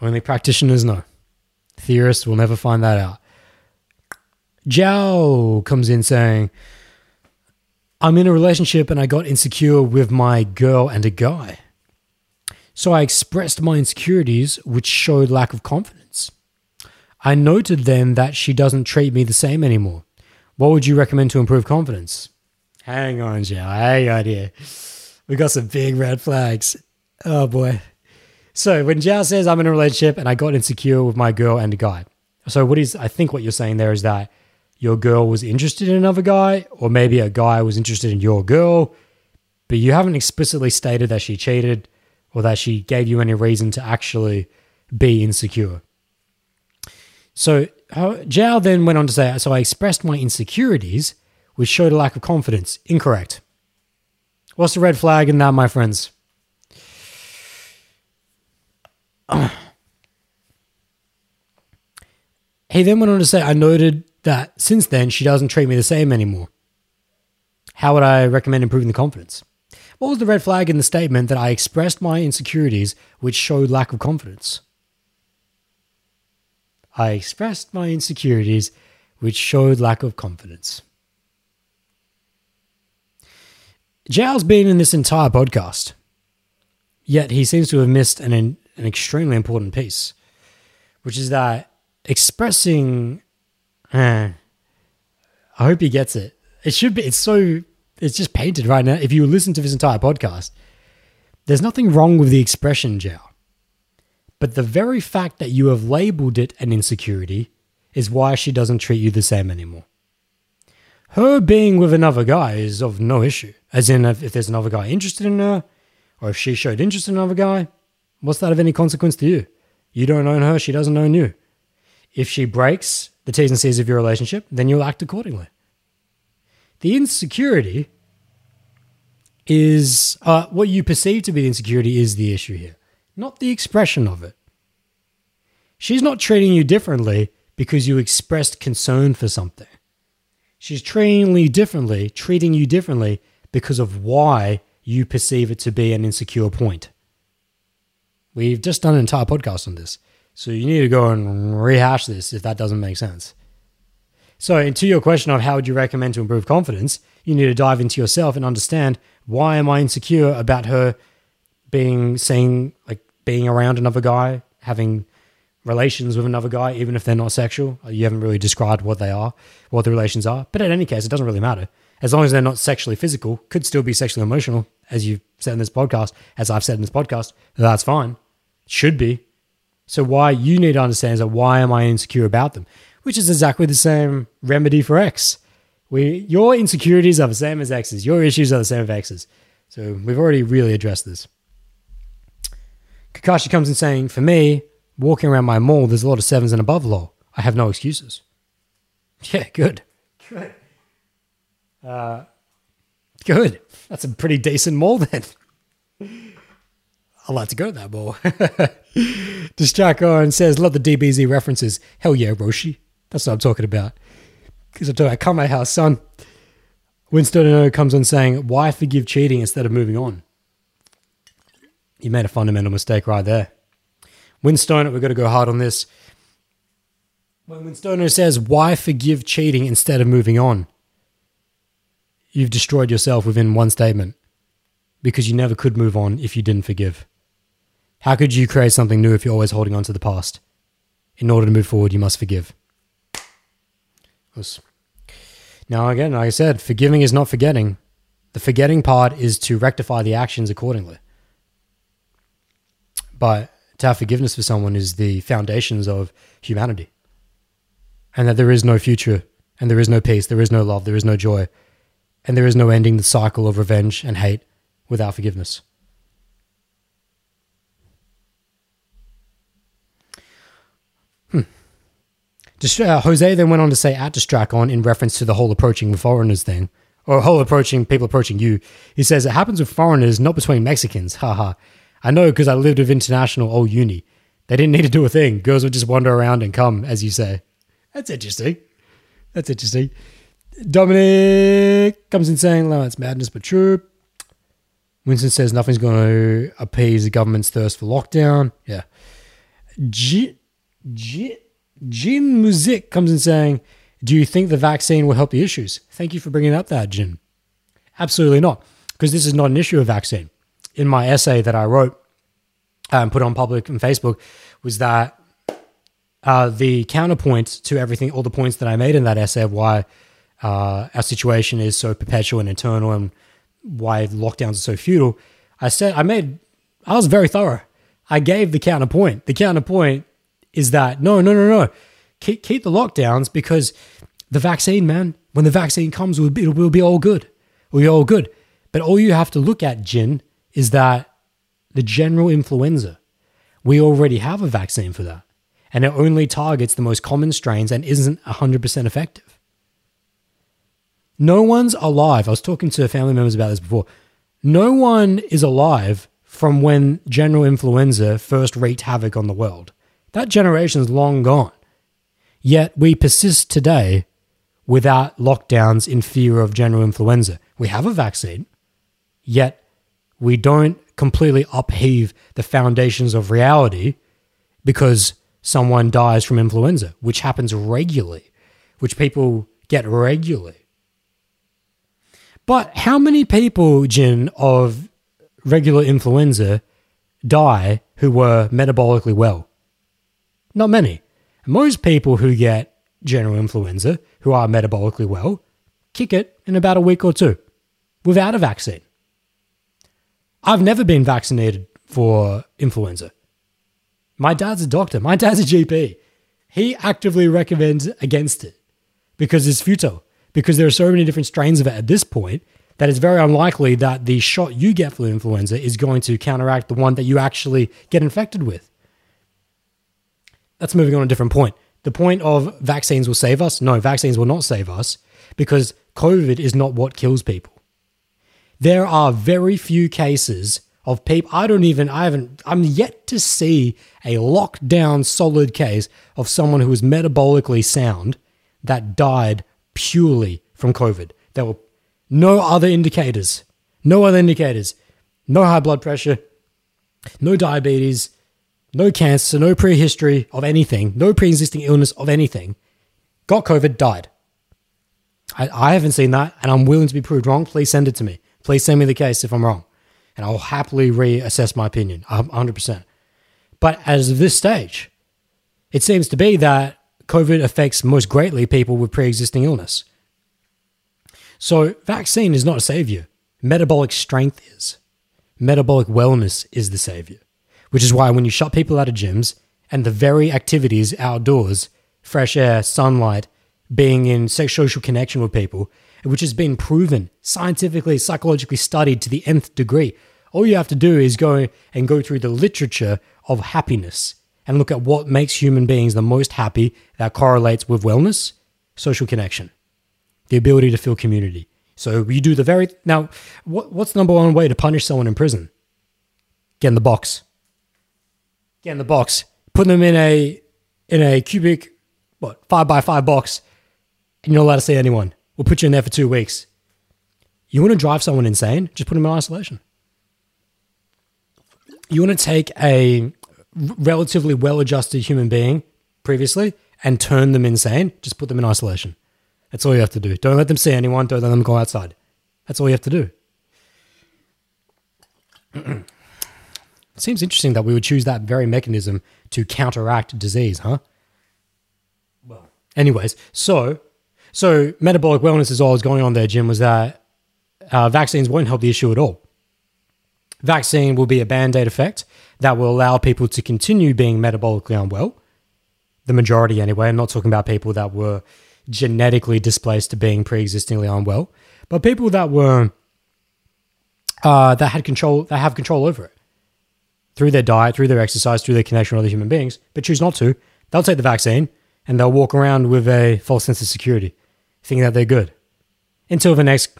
Only practitioners know. Theorists will never find that out. Zhao comes in saying, I'm in a relationship and I got insecure with my girl and a guy. So I expressed my insecurities, which showed lack of confidence. I noted then that she doesn't treat me the same anymore. What would you recommend to improve confidence? Hang on, Zhao. Hang on here. We got some big red flags. Oh, boy. So when Zhao says, I'm in a relationship and I got insecure with my girl and a guy. So I think what you're saying there is that your girl was interested in another guy, or maybe a guy was interested in your girl, but you haven't explicitly stated that she cheated or that she gave you any reason to actually be insecure. So Zhao then went on to say, so I expressed my insecurities, which showed a lack of confidence. Incorrect. What's the red flag in that, my friends? He then went on to say, I noted that since then, she doesn't treat me the same anymore. How would I recommend improving the confidence? What was the red flag in the statement that I expressed my insecurities, which showed lack of confidence? I expressed my insecurities, which showed lack of confidence. Zhao's been in this entire podcast, yet he seems to have missed an extremely important piece, which is that expressing... I hope he gets it. It should be. It's just painted right now. If you listen to this entire podcast, there's nothing wrong with the expression, Zhao. But the very fact that you have labeled it an insecurity is why she doesn't treat you the same anymore. Her being with another guy is of no issue. As in, if there's another guy interested in her, or if she showed interest in another guy, what's that of any consequence to you? You don't own her, she doesn't own you. If she breaks the T's and C's of your relationship, then you'll act accordingly. The insecurity is, what you perceive to be the insecurity is the issue here, not the expression of it. She's not treating you differently because you expressed concern for something. She's treating you differently because of why you perceive it to be an insecure point. We've just done an entire podcast on this. So you need to go and rehash this if that doesn't make sense. So to your question of how would you recommend to improve confidence, you need to dive into yourself and understand, why am I insecure about her being around another guy, having relations with another guy, even if they're not sexual? You haven't really described what they are, what the relations are. But in any case, it doesn't really matter. As long as they're not sexually physical, could still be sexually emotional, as you've said in this podcast, as I've said in this podcast, that's fine. Should be. So why you need to understand is that why am I insecure about them? Which is exactly the same remedy for X. Your insecurities are the same as X's. Your issues are the same as X's. So we've already really addressed this. Kakashi comes in saying, for me, walking around my mall, there's a lot of 7s and above lol. I have no excuses. Yeah, good. Good. Good. That's a pretty decent mall then. I'd like to go to that mall. Distrako and says, love the DBZ references. Hell yeah, Roshi. That's what I'm talking about. Because I'm talking about Kame House, son. Winston comes on saying, why forgive cheating instead of moving on? You made a fundamental mistake right there. Winston, we've got to go hard on this. When Winston says, why forgive cheating instead of moving on? You've destroyed yourself within one statement because you never could move on if you didn't forgive. How could you create something new if you're always holding on to the past? In order to move forward, you must forgive. Now, again, like I said, forgiving is not forgetting. The forgetting part is to rectify the actions accordingly. But to have forgiveness for someone is the foundations of humanity. And that there is no future, and there is no peace, there is no love, there is no joy, and there is no ending the cycle of revenge and hate without forgiveness. Jose then went on to say at Distracon in reference to the whole approaching foreigners thing, or whole approaching people approaching you. He says, it happens with foreigners, not between Mexicans. Haha. I know because I lived with international all uni. They didn't need to do a thing. Girls would just wander around and come, as you say. That's interesting. That's interesting. Dominic comes in saying, no, it's madness, but true. Winston says nothing's going to appease the government's thirst for lockdown. Yeah. Jin Muzik comes in saying, do you think the vaccine will help the issues? Thank you for bringing up that, Jin. Absolutely not, because this is not an issue of vaccine. In my essay that I wrote and put on public and Facebook was that the counterpoint to everything, all the points that I made in that essay of why our situation is so perpetual and eternal and why lockdowns are so futile, I was very thorough. I gave the counterpoint. The counterpoint is that no. Keep the lockdowns because the vaccine, man, when the vaccine comes, it will be all good. We'll be all good. But all you have to look at, Jin, is that the general influenza, we already have a vaccine for that. And it only targets the most common strains and isn't 100% effective. No one's alive. I was talking to family members about this before. No one is alive from when general influenza first wreaked havoc on the world. That generation is long gone. Yet we persist today without lockdowns in fear of general influenza. We have a vaccine, yet we don't completely upheave the foundations of reality because someone dies from influenza, which happens regularly, which people get regularly. But how many people, Jin, of regular influenza die who were metabolically well? Not many. Most people who get general influenza, who are metabolically well, kick it in about a week or two without a vaccine. I've never been vaccinated for influenza. My dad's a doctor. My dad's a GP. He actively recommends against it because it's futile, because there are so many different strains of it at this point that it's very unlikely that the shot you get for influenza is going to counteract the one that you actually get infected with. That's moving on to a different point. The point of vaccines will save us. No, vaccines will not save us because COVID is not what kills people. There are very few cases of people, I'm yet to see a lockdown solid case of someone who was metabolically sound that died purely from COVID. There were no other indicators, no high blood pressure, no diabetes, no cancer, no prehistory of anything, no pre-existing illness of anything, got COVID, died. I haven't seen that, and I'm willing to be proved wrong. Please send it to me. Please send me the case if I'm wrong. And I'll happily reassess my opinion, 100%. But as of this stage, it seems to be that COVID affects most greatly people with pre-existing illness. So vaccine is not a savior. Metabolic strength is. Metabolic wellness is the savior, which is why when you shut people out of gyms and the very activities outdoors, fresh air, sunlight, being in social connection with people, which has been proven scientifically, psychologically studied to the nth degree. All you have to do is go through the literature of happiness and look at what makes human beings the most happy that correlates with wellness, social connection, the ability to feel community. So you do the very... Now, what's the number one way to punish someone in prison? Get in the box. Get in the box. Put them in a cubic, 5x5 box, and you're not allowed to see anyone. We'll put you in there for 2 weeks. You want to drive someone insane? Just put them in isolation. You want to take a relatively well-adjusted human being previously and turn them insane? Just put them in isolation. That's all you have to do. Don't let them see anyone. Don't let them go outside. That's all you have to do. It seems interesting that we would choose that very mechanism to counteract disease, huh? Well, anyways, so metabolic wellness is all that's going on there, Jim, was that vaccines won't help the issue at all. Vaccine will be a band-aid effect that will allow people to continue being metabolically unwell, the majority anyway. I'm not talking about people that were genetically displaced to being pre-existingly unwell, but people that were that have control over it through their diet, through their exercise, through their connection with other human beings, but choose not to. They'll take the vaccine and they'll walk around with a false sense of security, thinking that they're good until the next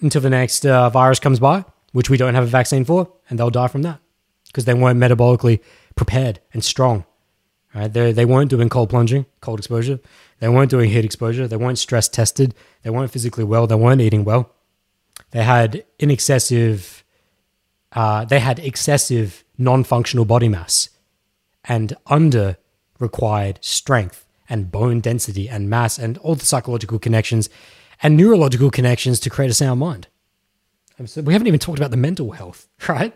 virus comes by, which we don't have a vaccine for, and they'll die from that because they weren't metabolically prepared and strong. Right? They weren't doing cold plunging, cold exposure. They weren't doing heat exposure. They weren't stress tested. They weren't physically well. They weren't eating well. They had excessive non-functional body mass and under-required strength and bone density and mass and all the psychological connections and neurological connections to create a sound mind. So we haven't even talked about the mental health, right?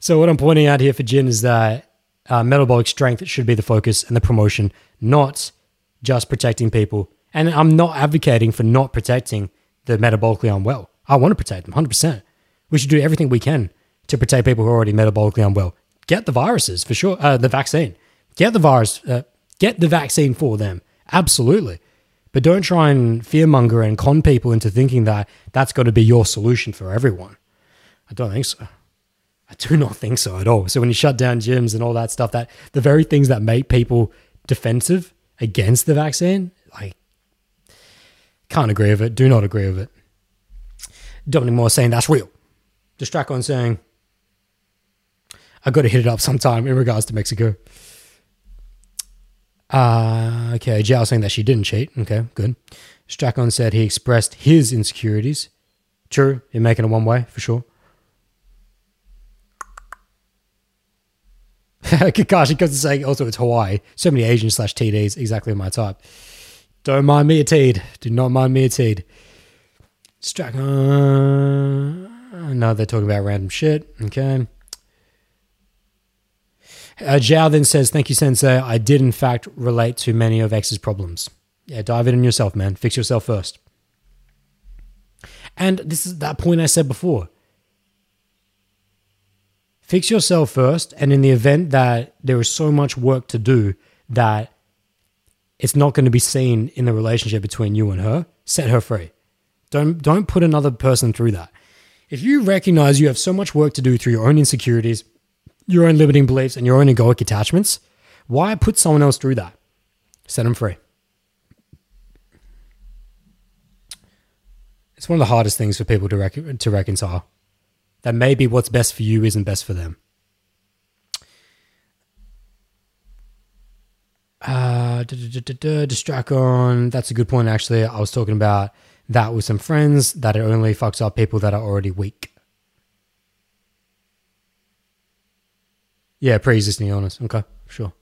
So what I'm pointing out here for Jhene is that metabolic strength should be the focus and the promotion, not just protecting people. And I'm not advocating for not protecting the metabolically unwell. I want to protect them 100%. We should do everything we can to protect people who are already metabolically unwell. Get the viruses for sure, the vaccine. Get the vaccine for them, absolutely. But don't try and fearmonger and con people into thinking that that's got to be your solution for everyone. I don't think so. I do not think so at all. So when you shut down gyms and all that stuff, that the very things that make people defensive against the vaccine, I can't agree with it. Do not agree with it. Dominic Moore saying that's real. Distracon saying, I got to hit it up sometime in regards to Mexico. Okay, Zhao saying that she didn't cheat. Okay, good. Strachan said he expressed his insecurities. True, in making it one way, for sure. Kakashi comes to say, also it's Hawaii. So many Asian/TDs, exactly my type. Don't mind me a teed. Do not mind me a teed. Strachan. No, they're talking about random shit. Okay. Zhao then says, thank you, Sensei. I did, in fact, relate to many of X's problems. Yeah, dive in on yourself, man. Fix yourself first. And this is that point I said before. Fix yourself first, and in the event that there is so much work to do that it's not going to be seen in the relationship between you and her, set her free. Don't put another person through that. If you recognize you have so much work to do through your own insecurities, your own limiting beliefs, and your own egoic attachments, why put someone else through that? Set them free. It's one of the hardest things for people to reconcile. That maybe what's best for you isn't best for them. Distracon. That's a good point, actually. I was talking about that with some friends, that it only fucks up people that are already weak. Yeah, pre-existing illness. Okay, sure.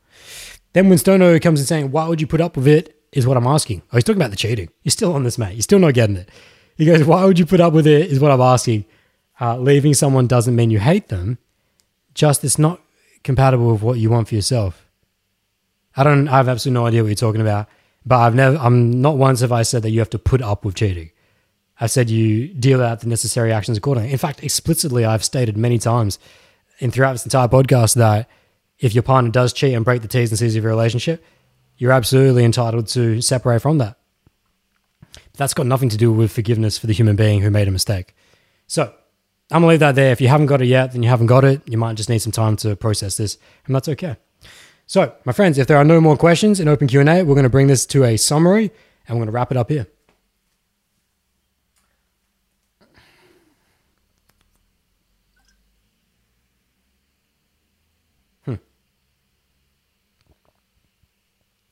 Then when Stono comes and saying, why would you put up with it, is what I'm asking. Oh, he's talking about the cheating. You're still on this, mate. You're still not getting it. He goes, why would you put up with it is what I'm asking. Leaving someone doesn't mean you hate them. Just it's not compatible with what you want for yourself. I have absolutely no idea what you're talking about, but not once have I said that you have to put up with cheating. I said you deal out the necessary actions accordingly. In fact, explicitly, I've stated many times and throughout this entire podcast that if your partner does cheat and break the T's and C's of your relationship, you're absolutely entitled to separate from that. That's got nothing to do with forgiveness for the human being who made a mistake. So I'm going to leave that there. If you haven't got it yet, then you haven't got it. You might just need some time to process this, and that's okay. So my friends, if there are no more questions in open Q&A, we're going to bring this to a summary and we're going to wrap it up here.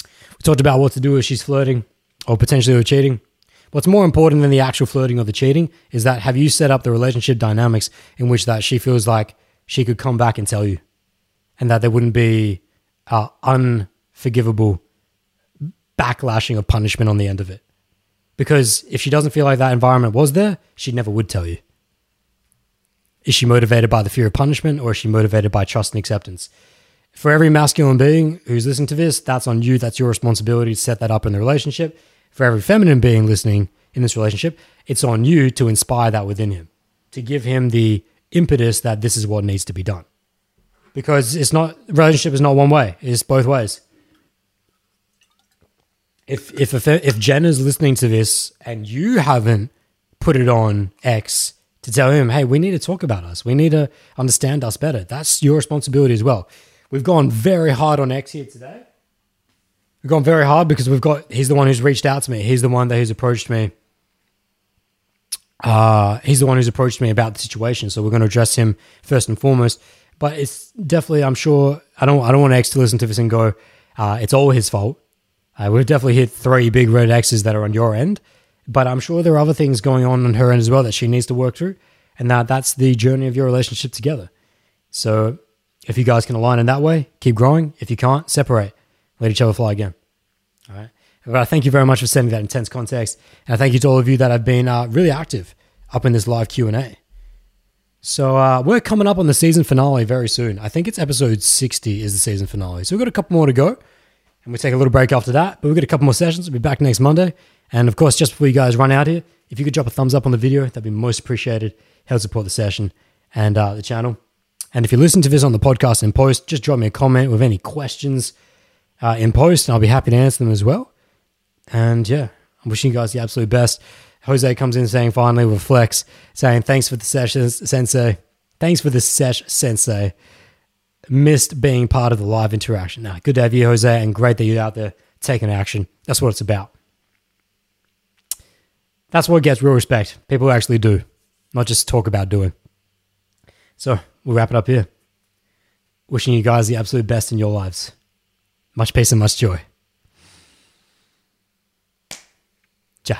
We talked about what to do if she's flirting or potentially cheating. What's more important than the actual flirting or the cheating is that have you set up the relationship dynamics in which that she feels like she could come back and tell you, and that there wouldn't be unforgivable backlashing or punishment on the end of it. Because if she doesn't feel like that environment was there, she never would tell you. Is she motivated by the fear of punishment, or is she motivated by trust and acceptance? For every masculine being who's listening to this, that's on you. That's your responsibility to set that up in the relationship. For every feminine being listening in this relationship, it's on you to inspire that within him, to give him the impetus that this is what needs to be done. Because it's not, relationship is not one way. It's both ways. If Jenna's listening to this and you haven't put it on X to tell him, hey, we need to talk about us. We need to understand us better. That's your responsibility as well. We've gone very hard on X here today. We've gone very hard because we've got, he's the one who's reached out to me. He's the one that who's approached me. He's the one who's approached me about the situation. So we're going to address him first and foremost. But it's definitely, I'm sure, I don't want X to listen to this and go, it's all his fault. We've definitely hit 3 big red X's that are on your end. But I'm sure there are other things going on her end as well that she needs to work through. And that's the journey of your relationship together. So if you guys can align in that way, keep growing. If you can't, separate. Let each other fly again. All right. But I thank you very much for sending that intense context. And I thank you to all of you that have been really active up in this live Q&A. So we're coming up on the season finale very soon. I think it's episode 60 is the season finale. So we've got a couple more to go. And we'll take a little break after that. But we've got a couple more sessions. We'll be back next Monday. And of course, just before you guys run out here, if you could drop a thumbs up on the video, that'd be most appreciated. Help support the session and the channel. And if you listen to this on the podcast in post, just drop me a comment with any questions in post, and I'll be happy to answer them as well. And yeah, I'm wishing you guys the absolute best. Jose comes in saying, finally, with Flex, saying, thanks for the sessions, Sensei. Thanks for the sesh, Sensei. Missed being part of the live interaction. Now, good to have you, Jose, and great that you're out there taking action. That's what it's about. That's what gets real respect. People who actually do, not just talk about doing. So we'll wrap it up here. Wishing you guys the absolute best in your lives. Much peace and much joy. Ja.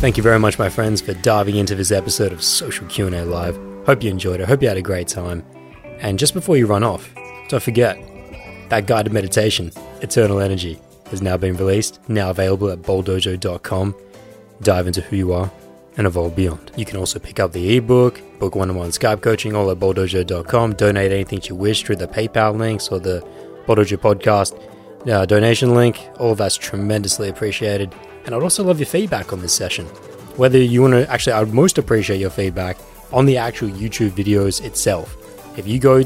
Thank you very much, my friends, for diving into this episode of Social Q&A Live. Hope you enjoyed it. Hope you had a great time. And just before you run off, don't forget, that guided meditation, Eternal Energy, has now been released, now available at bowldojo.com. Dive into who you are and evolve beyond. You can also pick up the ebook, book one-on-one Skype coaching, all at bowldojo.com. Donate anything you wish through the PayPal links or the Bowl Dojo podcast donation link. All of that's tremendously appreciated. And I'd also love your feedback on this session. Whether you want to, actually, I would most appreciate your feedback on the actual YouTube videos itself. If you go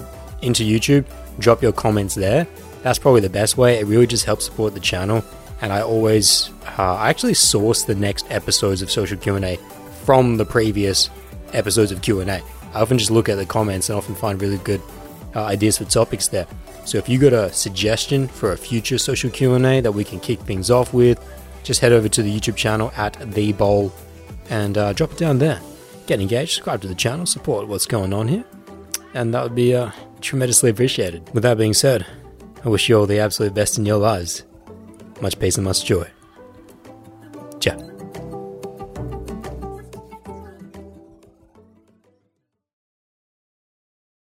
into YouTube, drop your comments there. That's probably the best way. It really just helps support the channel. And I always, I actually source the next episodes of Social Q&A from the previous episodes of Q&A. I often just look at the comments and often find really good ideas for topics there. So if you got a suggestion for a future Social Q&A that we can kick things off with, just head over to the YouTube channel at The Bowl and drop it down there. Get engaged, subscribe to the channel, support what's going on here, and that would be tremendously appreciated. With that being said, I wish you all the absolute best in your lives. Much peace and much joy.